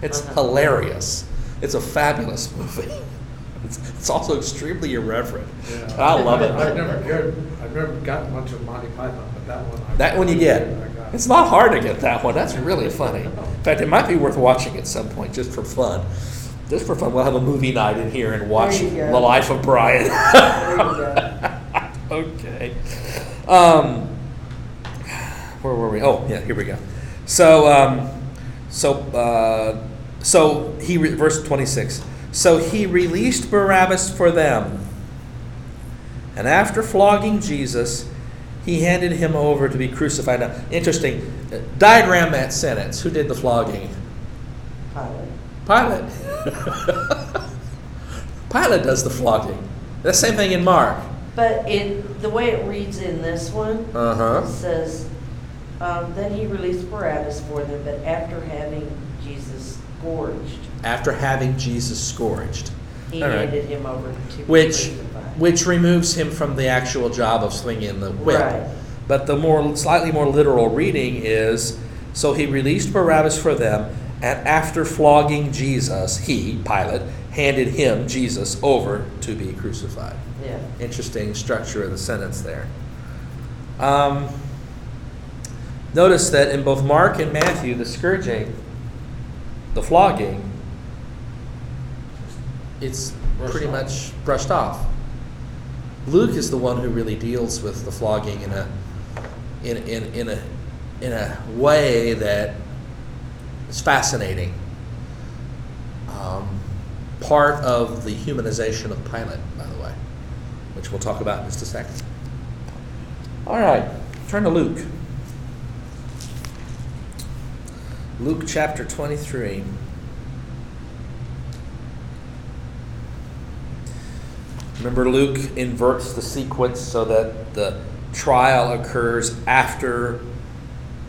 It's hilarious. It's a fabulous movie. It's, it's also extremely irreverent. Yeah. I love it. I, I've never cared, I've never gotten much of Monty Python, but that one. I that one you get. It's not hard to get that one. That's really funny. In fact, it might be worth watching at some point just for fun. Just for fun, we'll have a movie night in here and watch The Life of Brian. Okay. Um, where were we? Oh, yeah. Here we go. So, um, so. Uh, So he, verse twenty-six, so he released Barabbas for them. And after flogging Jesus, he handed him over to be crucified. Now, interesting, diagram that sentence. Who did the flogging? Pilate. Pilate. Pilate does the flogging. That's the same thing in Mark. But it, the way it reads in this one, uh-huh. it says, um, then he released Barabbas for them, but after having Jesus scourged. After having Jesus scourged. He handed him over to which, which removes him from the actual job of swinging the whip. Right. But the more slightly more literal reading is, so he released Barabbas for them, and after flogging Jesus, he, Pilate, handed him, Jesus, over to be crucified. Yeah. Interesting structure of the sentence there. Um, notice that in both Mark and Matthew, the scourging... The flogging, it's pretty much brushed off. Luke is the one who really deals with the flogging in a in in in a in a way that is fascinating. Um, part of the humanization of Pilate, by the way, which we'll talk about in just a second. All right, turn to Luke. Luke chapter twenty-three. Remember, Luke inverts the sequence so that the trial occurs after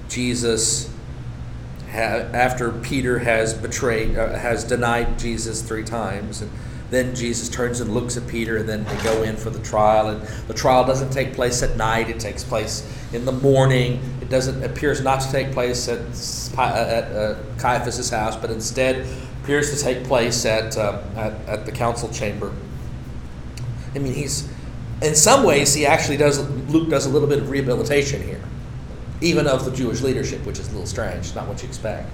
Jesus, ha- after Peter has betrayed, uh, has denied Jesus three times. And then Jesus turns and looks at Peter, and then they go in for the trial. And the trial doesn't take place at night. It takes place in the morning. It doesn't appears not to take place at, at uh, Caiaphas' house, but instead appears to take place at, uh, at, at the council chamber. I mean, he's, in some ways, he actually does, Luke does a little bit of rehabilitation here, even of the Jewish leadership, which is a little strange, not what you expect.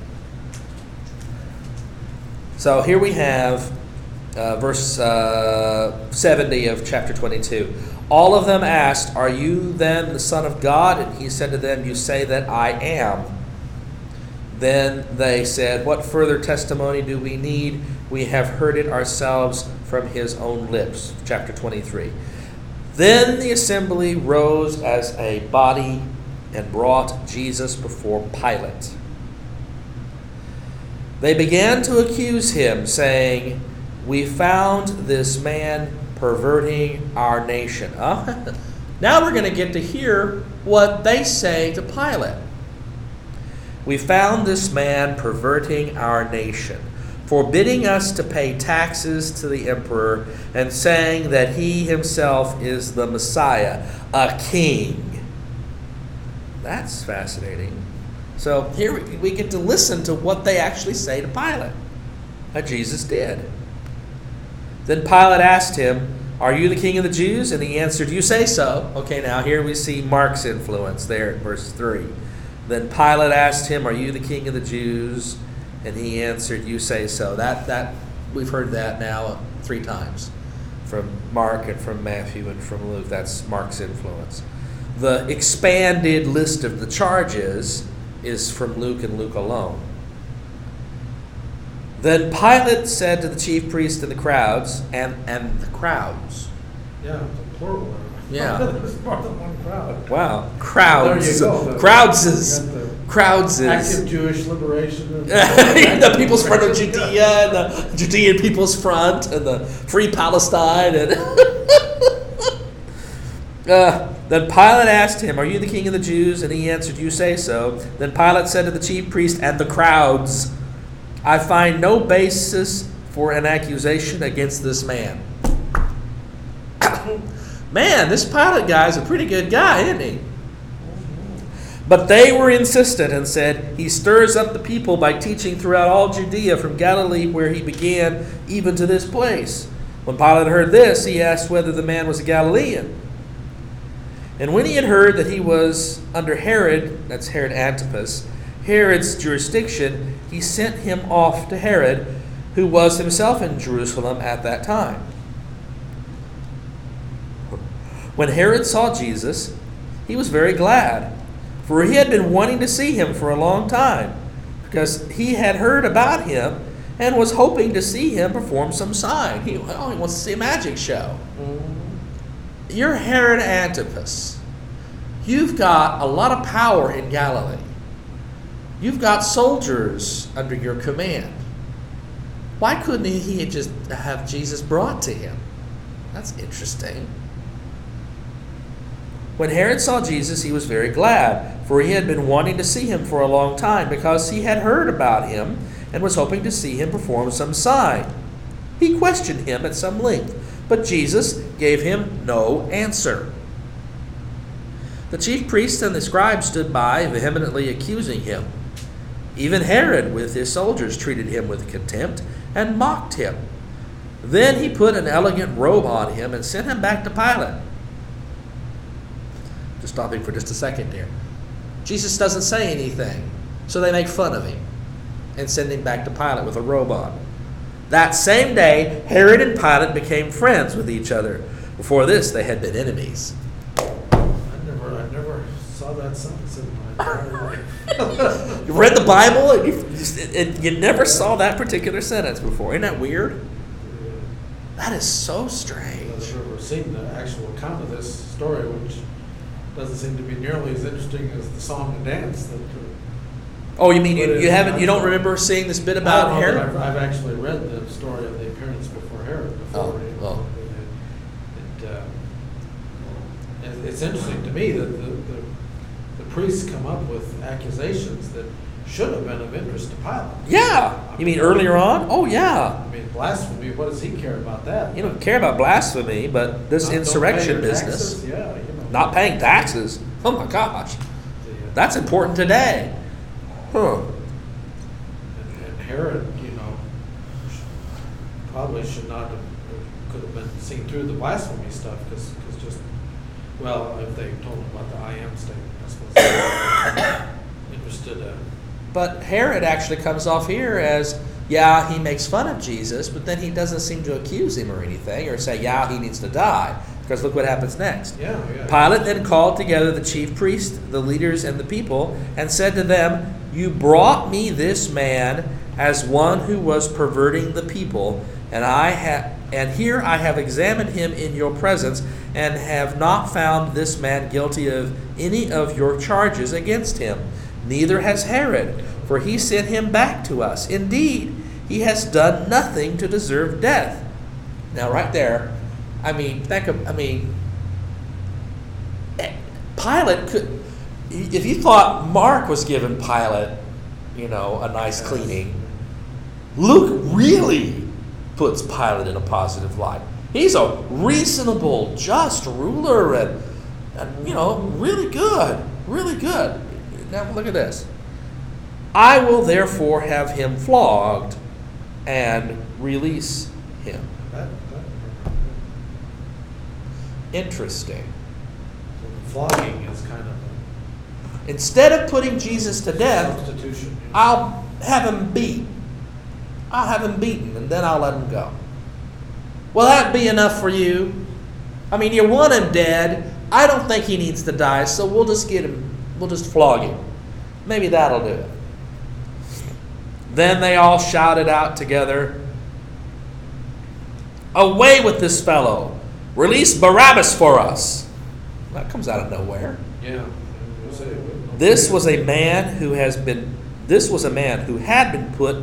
So here we have uh, verse uh, seventy of chapter twenty-two. All of them asked, "Are you then the Son of God?" And he said to them, "You say that I am." Then they said, "What further testimony do we need? We have heard it ourselves from his own lips." Chapter twenty-three. Then the assembly rose as a body and brought Jesus before Pilate. They began to accuse him, saying, "We found this man perverting our nation." Uh, now we're going to get to hear what they say to Pilate. "We found this man perverting our nation, forbidding us to pay taxes to the emperor, and saying that he himself is the Messiah, a king." That's fascinating. So here we get to listen to what they actually say to Pilate, that Jesus did. Then Pilate asked him, "Are you the king of the Jews?" And he answered, "You say so." Okay, now here we see Mark's influence there at verse three. Then Pilate asked him, "Are you the king of the Jews?" And he answered, "You say so." That that we've heard that now three times from Mark and from Matthew and from Luke. That's Mark's influence. The expanded list of the charges is from Luke and Luke alone. Then Pilate said to the chief priests and the crowds, and, and the crowds. Yeah, it's a plural word. Yeah. There's more than one crowd. Wow. Crowds. There you go. Crowds is. Crowds is. Active Jewish Liberation. And the People's Front of Judea, and the Judean People's Front, and the Free Palestine. And uh, then Pilate asked him, "Are you the king of the Jews?" And he answered, "You say so." Then Pilate said to the chief priests and the crowds, "I find no basis for an accusation against this man." Man, this Pilate guy's a pretty good guy, isn't he? But they were insistent and said, "He stirs up the people by teaching throughout all Judea, from Galilee where he began, even to this place." When Pilate heard this, he asked whether the man was a Galilean. And when he had heard that he was under Herod, that's Herod Antipas, Herod's jurisdiction, he sent him off to Herod, who was himself in Jerusalem at that time. When Herod saw Jesus, he was very glad, for he had been wanting to see him for a long time, because he had heard about him and was hoping to see him perform some sign. He, well, he wants to see a magic show. Mm-hmm. You're Herod Antipas. You've got a lot of power in Galilee. You've got soldiers under your command. Why couldn't he just have Jesus brought to him? That's interesting. When Herod saw Jesus, he was very glad, for he had been wanting to see him for a long time, because he had heard about him and was hoping to see him perform some sign. He questioned him at some length, but Jesus gave him no answer. The chief priests and the scribes stood by, vehemently accusing him. Even Herod with his soldiers treated him with contempt and mocked him. Then he put an elegant robe on him and sent him back to Pilate. Just stopping for just a second here. Jesus doesn't say anything, so they make fun of him and send him back to Pilate with a robe on. That same day, Herod and Pilate became friends with each other. Before this, they had been enemies. I never, I never saw that sentence in my life. You read the Bible and you, just, and you never saw that particular sentence before. Isn't that weird? Yeah. That is so strange. I'm not sure we've seen the actual account of this story, which doesn't seem to be nearly as interesting as the song and dance that could. Oh, you mean you, you haven't? You don't remember seeing this bit about Herod? I've, I've actually read the story of the appearance before Herod. Before oh, it, well. It, it, uh, it, it's interesting to me that the, the the priests come up with accusations that should have been of interest to Pilate. Yeah. I mean, you mean earlier on? Oh, yeah. I mean, blasphemy. What does he care about that? He don't care about blasphemy, but this not, insurrection business. Taxes? Yeah. You know. Not paying taxes. Oh my gosh, the, uh, that's important today. Huh. And, and Herod, you know, probably should not have, could have been seen through the blasphemy stuff because just, well, if they told him about the I am statement, I suppose they interested in. But Herod actually comes off here as, yeah, he makes fun of Jesus, but then he doesn't seem to accuse him or anything or say, yeah, he needs to die. Because look what happens next. Yeah, yeah. Pilate then called together the chief priests, the leaders, and the people, and said to them, "You brought me this man as one who was perverting the people, and I ha- and here I have examined him in your presence, and have not found this man guilty of any of your charges against him. Neither has Herod, for he sent him back to us. Indeed, he has done nothing to deserve death." Now, right there. I mean, think of, I mean, Pilate could, if you thought Mark was giving Pilate, you know, a nice cleaning, Luke really puts Pilate in a positive light. He's a reasonable, just ruler and, and you know, really good, really good. Now look at this. "I will therefore have him flogged and release him." Interesting. So flogging is kind of a, instead of putting Jesus to death, substitution, yeah. I'll have him beat. I'll have him beaten, and then I'll let him go. Will that be enough for you? I mean, you want him dead. I don't think he needs to die, so we'll just get him. We'll just flog him. Maybe that'll do it. Then they all shouted out together, "Away with this fellow! Release Barabbas for us." That comes out of nowhere. Yeah. This was a man who has been this was a man who had been put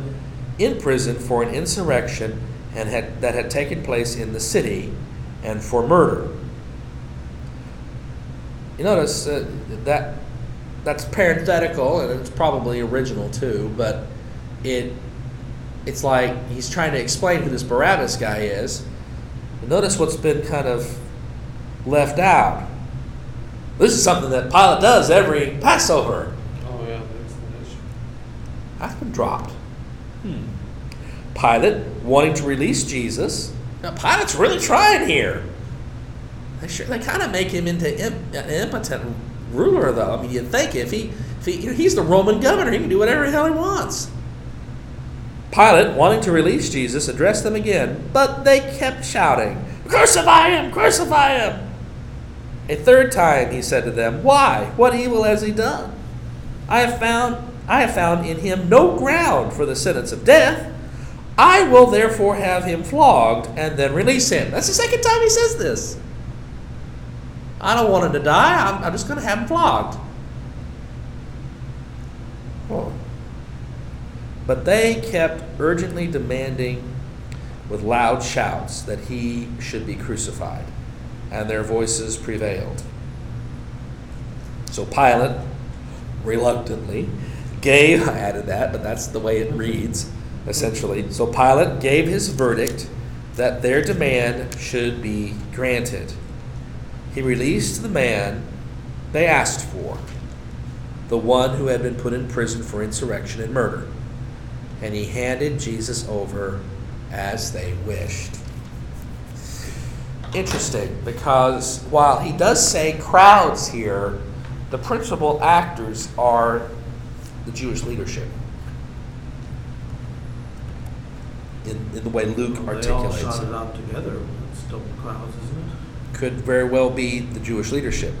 in prison for an insurrection and had that had taken place in the city and for murder. You notice uh, that that's parenthetical and it's probably original too, but it it's like he's trying to explain who this Barabbas guy is. Notice what's been kind of left out. This is something that Pilate does every Passover. Oh, yeah. That's been dropped. Hmm. Pilate wanting to release Jesus. Now, Pilate's really trying here. They, sure, they kind of make him into imp- an impotent ruler, though. I mean, you'd think if he, if he he's the Roman governor, he can do whatever the hell he wants. Pilate, wanting to release Jesus, addressed them again, but they kept shouting, "Crucify him! Crucify him!" A third time he said to them, "Why? What evil has he done? I have found, I have found in him no ground for the sentence of death. I will therefore have him flogged and then release him." That's the second time he says this. I don't want him to die. I'm, I'm just going to have him flogged. Oh. But they kept urgently demanding with loud shouts that he should be crucified, and their voices prevailed. So Pilate reluctantly gave, I added that, but that's the way it reads, essentially. So Pilate gave his verdict that their demand should be granted. He released the man they asked for, the one who had been put in prison for insurrection and murder. And he handed Jesus over as they wished. Interesting, because while he does say crowds here, the principal actors are the Jewish leadership. In, in the way Luke well, they articulates all shot it. It out together, it's double crowds, isn't it? could very well be the Jewish leadership.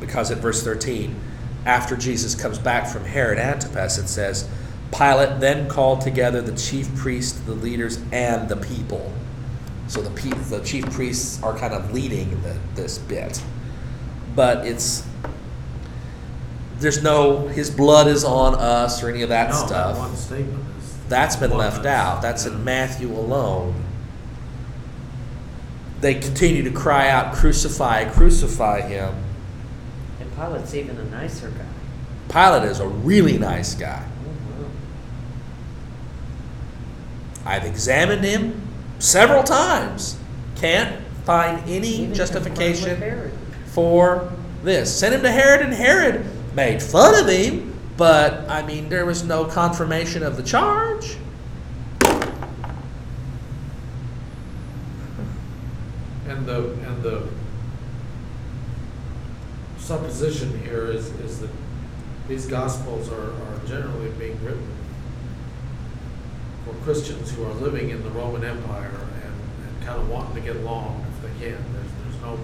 Because at verse thirteen, after Jesus comes back from Herod Antipas, it says, Pilate then called together the chief priests, the leaders, and the people. So the, pe- the chief priests are kind of leading the, this bit. But it's, there's no, his blood is on us or any of that no, stuff. That one statement is That's been left us. out. That's yeah. in Matthew alone. They continue to cry out, crucify, crucify him. And Pilate's even a nicer guy. Pilate is a really nice guy. Oh, wow. I've examined him several times. Can't find any even justification for this. Sent him to Herod, and Herod made fun of him, but, I mean, there was no confirmation of the charge. And the and the supposition here is, is that these Gospels are, are generally being written for Christians who are living in the Roman Empire and, and kind of wanting to get along if they can. There's, there's no...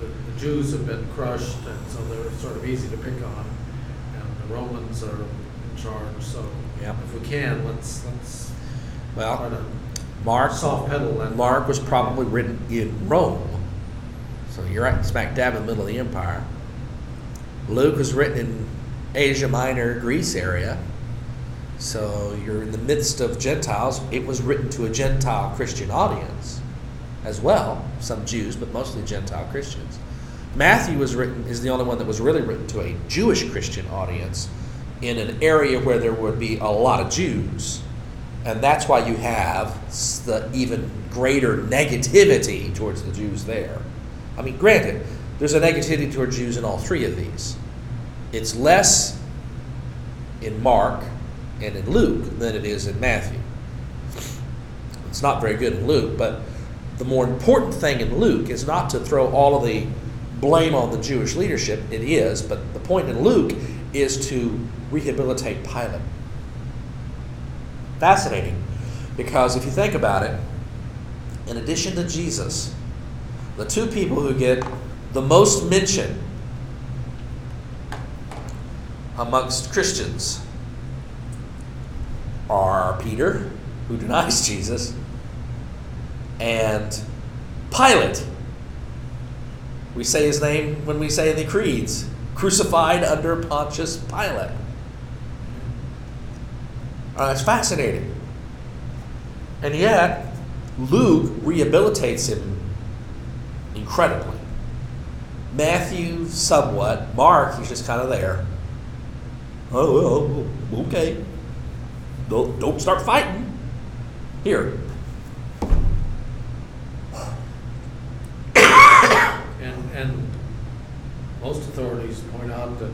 The, the Jews have been crushed, and so they're sort of easy to pick on, and the Romans are in charge, so yep. if we can, let's let's well, try to Mark, soft pedal. And Mark was probably written in Rome, so you're right smack dab in the middle of the empire. Luke was written in Asia Minor, Greece area, so you're in the midst of Gentiles. It was written to a Gentile Christian audience as well, some Jews, but mostly Gentile Christians. Matthew was written is the only one that was really written to a Jewish Christian audience in an area where there would be a lot of Jews. And that's why you have the even greater negativity towards the Jews there. I mean, granted, there's a negativity toward Jews in all three of these. It's less in Mark and in Luke than it is in Matthew. It's not very good in Luke, but the more important thing in Luke is not to throw all of the blame on the Jewish leadership. It is, but the point in Luke is to rehabilitate Pilate. Fascinating, because if you think about it, in addition to Jesus, the two people who get the most mention amongst Christians are Peter, who denies Jesus, and Pilate. We say his name when we say the creeds. Crucified under Pontius Pilate. Uh, it's fascinating. And yet, Luke rehabilitates him incredibly. Matthew, somewhat. Mark, he's just kind of there. Oh, okay. Don't, don't start fighting. Here. And most authorities point out that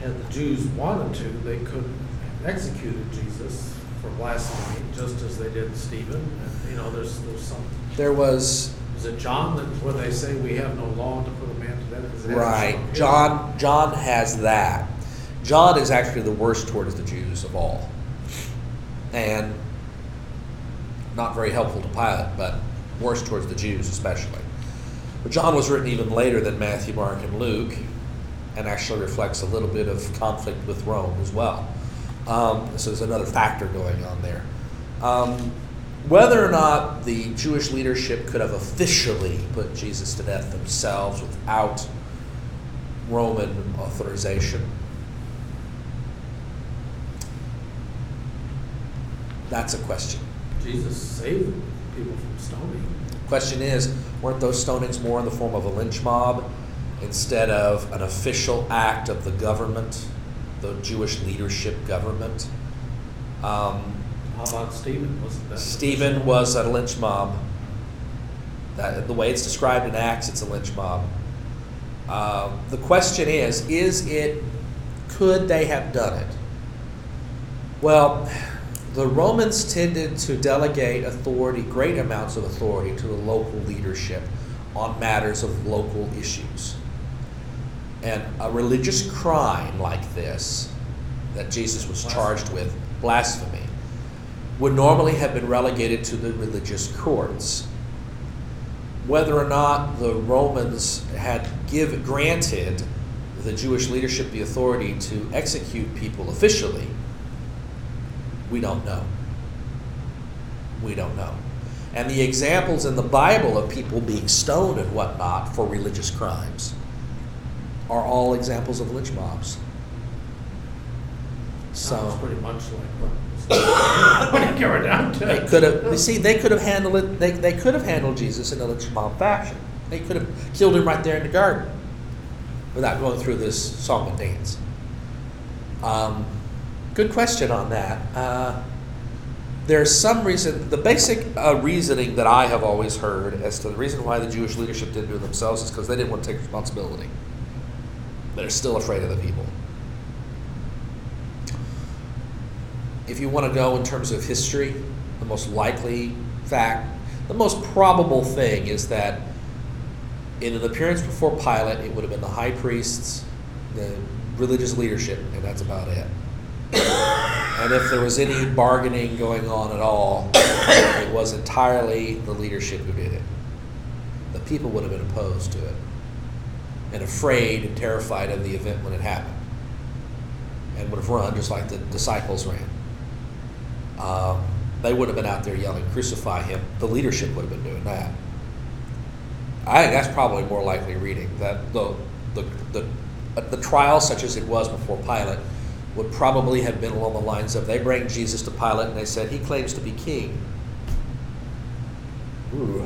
had the Jews wanted to, they could have executed Jesus for blasphemy, just as they did Stephen. And, you know, there's there's some. There was. Is it John that where they say we have no law to put a man to death? Right. John. John has that. John is actually the worst towards the Jews of all, and not very helpful to Pilate, but worse towards the Jews especially. John was written even later than Matthew, Mark, and Luke, and actually reflects a little bit of conflict with Rome as well. Um, so there's another factor going on there. Um, whether or not the Jewish leadership could have officially put Jesus to death themselves without Roman authorization, that's a question. Jesus saved people from stoning. Question is, weren't those stonings more in the form of a lynch mob instead of an official act of the government, the Jewish leadership government? Um, How about Stephen? Wasn't that Stephen was a lynch mob. That, the way it's described in Acts, it's a lynch mob. Uh, the question is, is it, could they have done it? Well, the Romans tended to delegate authority, great amounts of authority, to the local leadership on matters of local issues. And a religious crime like this that Jesus was charged with, blasphemy, would normally have been relegated to the religious courts. Whether or not the Romans had give, granted the Jewish leadership the authority to execute people officially, we don't know. We don't know. And the examples in the Bible of people being stoned and whatnot for religious crimes are all examples of lynch mobs. So sounds pretty much like what you're down to. They could have. You see, they could have handled it. They they could have handled Jesus in a lynch mob fashion. They could have killed him right there in the garden, without going through this song and dance. Um, good question on that. Uh, There's some reason, the basic uh, reasoning that I have always heard as to the reason why the Jewish leadership didn't do it themselves is because they didn't want to take responsibility. They're still afraid of the people. If you want to go in terms of history, the most likely fact, the most probable thing is that in an appearance before Pilate, it would have been the high priests, the religious leadership, and that's about it. And if there was any bargaining going on at all, it was entirely the leadership who did it. The people would have been opposed to it and afraid and terrified of the event when it happened and would have run just like the disciples ran. Um, they would have been out there yelling, "Crucify him." The leadership would have been doing that. I think that's probably more likely reading, that the, the, the, the trial such as it was before Pilate would probably have been along the lines of, they bring Jesus to Pilate and they said, "He claims to be king." Ooh.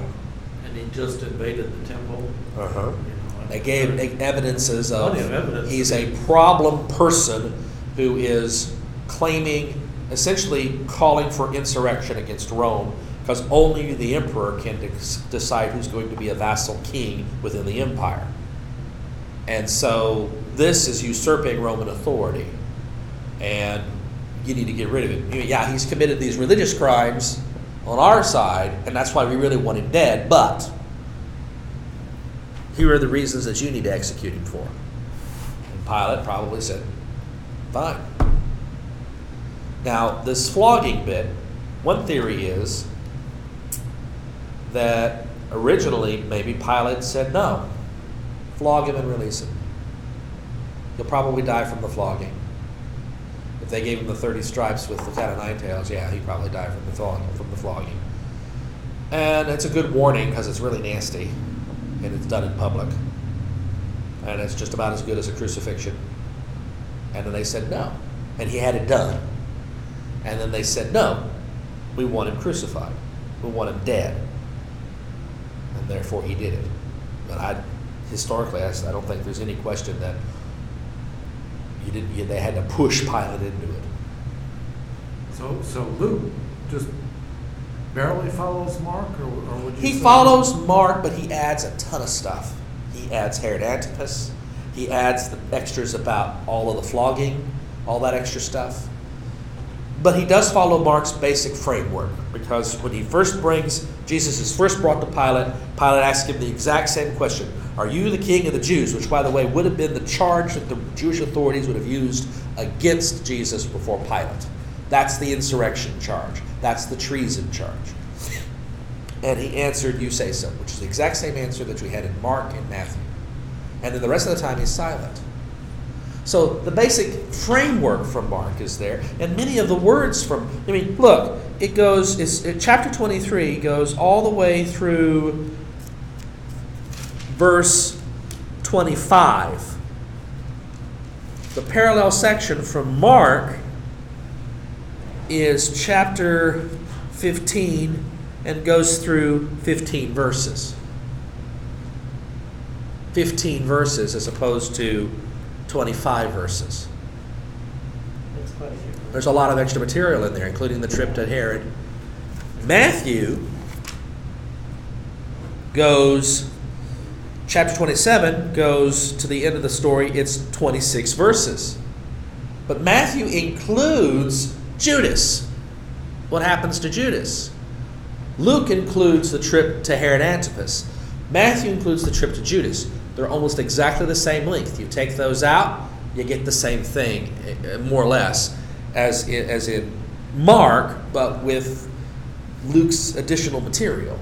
And he just invaded the temple. Uh-huh. You know, they gave evidences of, of evidence. He's a problem person who is claiming, essentially calling for insurrection against Rome, because only the emperor can de- decide who's going to be a vassal king within the empire. And so this is usurping Roman authority, and you need to get rid of it. You know, yeah, he's committed these religious crimes on our side, and that's why we really want him dead, but here are the reasons that you need to execute him for. And Pilate probably said, fine. Now, this flogging bit, one theory is that originally maybe Pilate said, no, flog him and release him. You'll probably die from the flogging. If they gave him the thirty stripes with the cat o' nine tails, yeah, he'd probably die from the flogging. From the flogging. And it's a good warning because it's really nasty, and it's done in public, and it's just about as good as a crucifixion. And then they said no, and he had it done. And then they said no, we want him crucified, we want him dead, and therefore he did it. But I, historically, I, I don't think there's any question that. You didn't, you, they had to push Pilate into it. So, so Luke just barely follows Mark, or, or would you he say follows that? Mark, but he adds a ton of stuff. He adds Herod Antipas. He adds the extras about all of the flogging, all that extra stuff. But he does follow Mark's basic framework, because when he first brings Jesus is first brought to Pilate, Pilate asks him the exact same question. Are you the king of the Jews? Which, by the way, would have been the charge that the Jewish authorities would have used against Jesus before Pilate. That's the insurrection charge. That's the treason charge. And he answered, "You say so," which is the exact same answer that we had in Mark and Matthew. And then the rest of the time he's silent. So the basic framework from Mark is there, and many of the words from, I mean, look, it goes, it's, it, chapter twenty-three goes all the way through verse twenty-five. The parallel section from Mark is chapter fifteen and goes through fifteen verses. fifteen verses as opposed to twenty-five verses. That's quite a few. There's a lot of extra material in there, including the trip to Herod. Matthew goes, chapter twenty-seven goes to the end of the story. It's twenty-six verses. But Matthew includes Judas. What happens to Judas? Luke includes the trip to Herod Antipas. Matthew includes the trip to Judas. They're almost exactly the same length. You take those out, you get the same thing, more or less, as in, as in Mark, but with Luke's additional material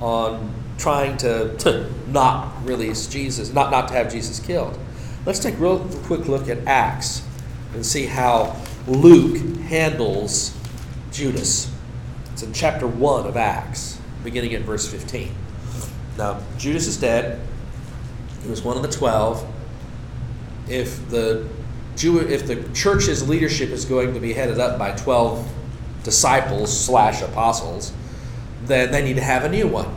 on trying to, to not release Jesus, not, not to have Jesus killed. Let's take a real quick look at Acts and see how Luke handles Judas. It's in chapter one of Acts, beginning at verse fifteen. Now, Judas is dead. He was one of the twelve. If the Jew, if the church's leadership is going to be headed up by twelve disciples slash apostles, then they need to have a new one.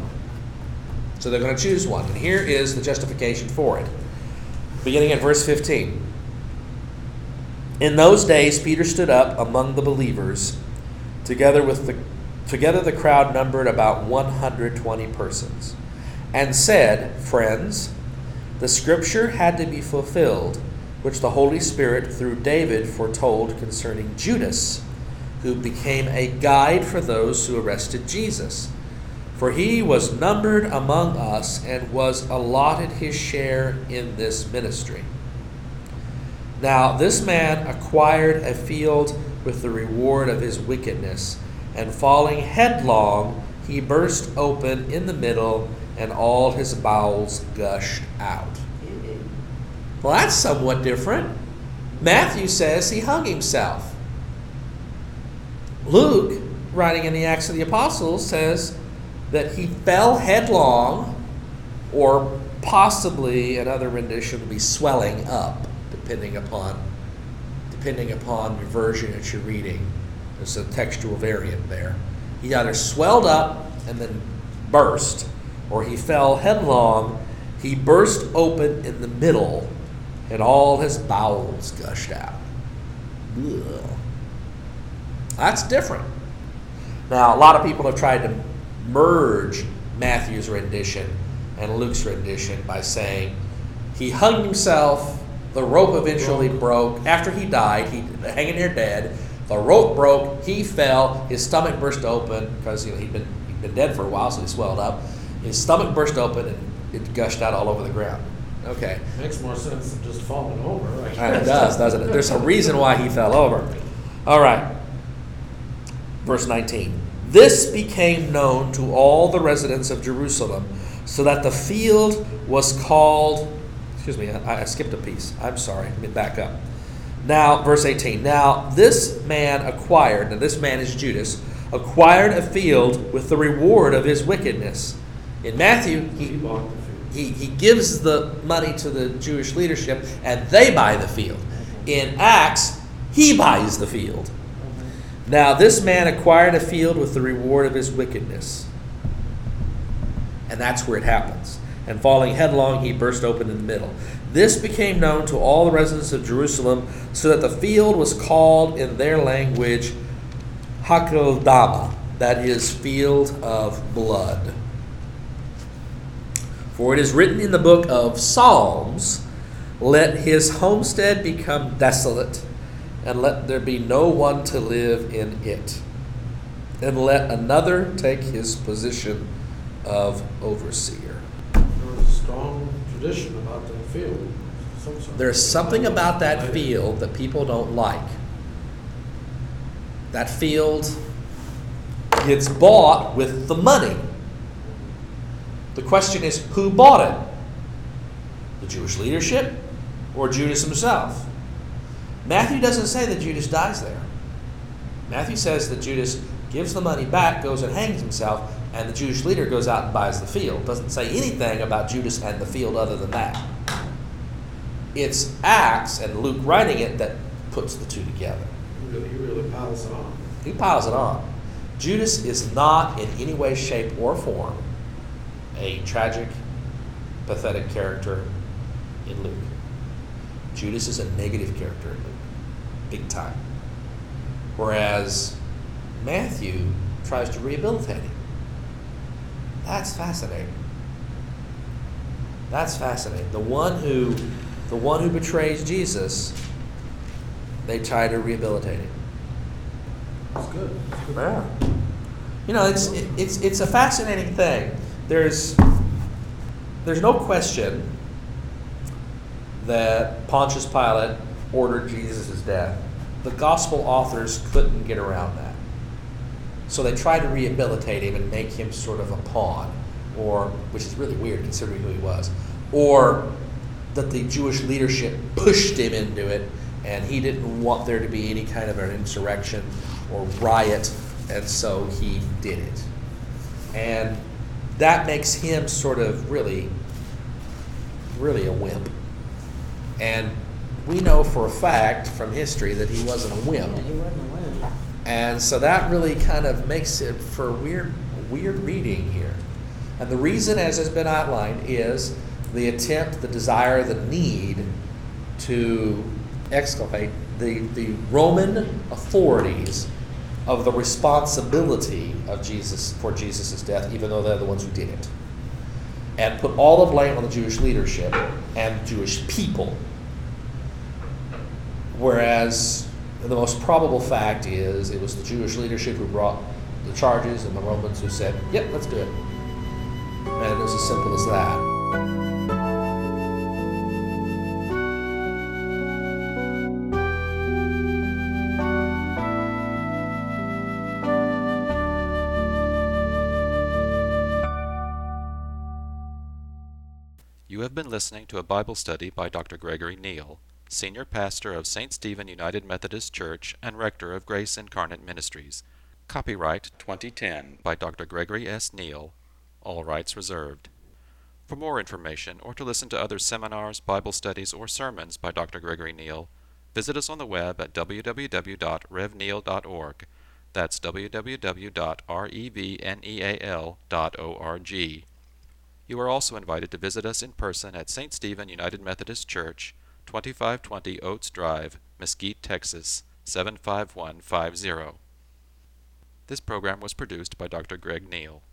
So they're going to choose one. And here is the justification for it. Beginning at verse fifteen. In those days, Peter stood up among the believers. Together with the, together the crowd numbered about one hundred twenty persons, and said, "Friends, the scripture had to be fulfilled, which the Holy Spirit through David foretold concerning Judas, who became a guide for those who arrested Jesus. For he was numbered among us and was allotted his share in this ministry. Now this man acquired a field with the reward of his wickedness, and falling headlong, he burst open in the middle, and all his bowels gushed out." Well, that's somewhat different. Matthew says he hung himself. Luke, writing in the Acts of the Apostles, says that he fell headlong, or possibly another rendition would be swelling up, depending upon depending upon the version that you're reading. There's a textual variant there. He either swelled up and then burst, or he fell headlong. He burst open in the middle, and all his bowels gushed out. Ugh. That's different. Now, a lot of people have tried to merge Matthew's rendition and Luke's rendition by saying he hung himself, the rope eventually broke. After he died, he hanging there dead, the rope broke, he fell, his stomach burst open, because you know, he'd been, he'd been dead for a while, so he swelled up. His stomach burst open, and it gushed out all over the ground. Okay. Makes more sense than just falling over, right? And it does, doesn't it? There's a reason why he fell over. All right. Verse nineteen. This became known to all the residents of Jerusalem, so that the field was called... Excuse me, I, I skipped a piece. I'm sorry. Let me back up. Now, verse eighteen. Now, this man acquired... Now, this man is Judas. Acquired a field with the reward of his wickedness. In Matthew, he, he, he gives the money to the Jewish leadership, and they buy the field. In Acts, he buys the field. Now, this man acquired a field with the reward of his wickedness. And that's where it happens. And falling headlong, he burst open in the middle. This became known to all the residents of Jerusalem, so that the field was called in their language Hakeldama, that is, field of blood. For it is written in the book of Psalms, "Let his homestead become desolate, and let there be no one to live in it, and let another take his position of overseer." There was a strong tradition about that field. Some sort There's something about that field that people don't like. That field gets bought with the money. The question is, who bought it? The Jewish leadership or Judas himself? Matthew doesn't say that Judas dies there. Matthew says that Judas gives the money back, goes and hangs himself, and the Jewish leader goes out and buys the field. Doesn't say anything about Judas and the field other than that. It's Acts and Luke writing it that puts the two together. He really, he really piles it on. He piles it on. Judas is not in any way, shape, or form a tragic, pathetic character in Luke. Judas is a negative character in Luke, big time. Whereas Matthew tries to rehabilitate him. That's fascinating. That's fascinating. The one who, the one who betrays Jesus, they try to rehabilitate him. That's good. That's good. Yeah. You know, it's it, it's it's a fascinating thing. There's, there's no question that Pontius Pilate ordered Jesus' death. the gospel authors couldn't get around that. So they tried to rehabilitate him and make him sort of a pawn, or which is really weird considering who he was, or that the Jewish leadership pushed him into it, and he didn't want there to be any kind of an insurrection or riot, and so he did it. And that makes him sort of really, really a wimp. And we know for a fact from history that he wasn't a wimp. Yeah, he wasn't a wimp. And so that really kind of makes it for weird, weird reading here. And the reason, as has been outlined, is the attempt, the desire, the need to exculpate the, the Roman authorities of the responsibility of Jesus for Jesus' death, even though they're the ones who did it. And put all the blame on the Jewish leadership and Jewish people. Whereas the most probable fact is it was the Jewish leadership who brought the charges and the Romans who said, yep, let's do it. And it was as simple as that. You have been listening to a Bible study by Doctor Gregory Neal, Senior Pastor of Saint Stephen United Methodist Church and Rector of Grace Incarnate Ministries. Copyright twenty ten by Doctor Gregory S. Neal. All rights reserved. For more information or to listen to other seminars, Bible studies, or sermons by Doctor Gregory Neal, visit us on the web at w w w dot rev neal dot org. That's w w w dot rev neal dot org. You are also invited to visit us in person at Saint Stephen United Methodist Church, twenty-five twenty Oates Drive, Mesquite, Texas, seven five one five zero. This program was produced by Doctor Greg Neal.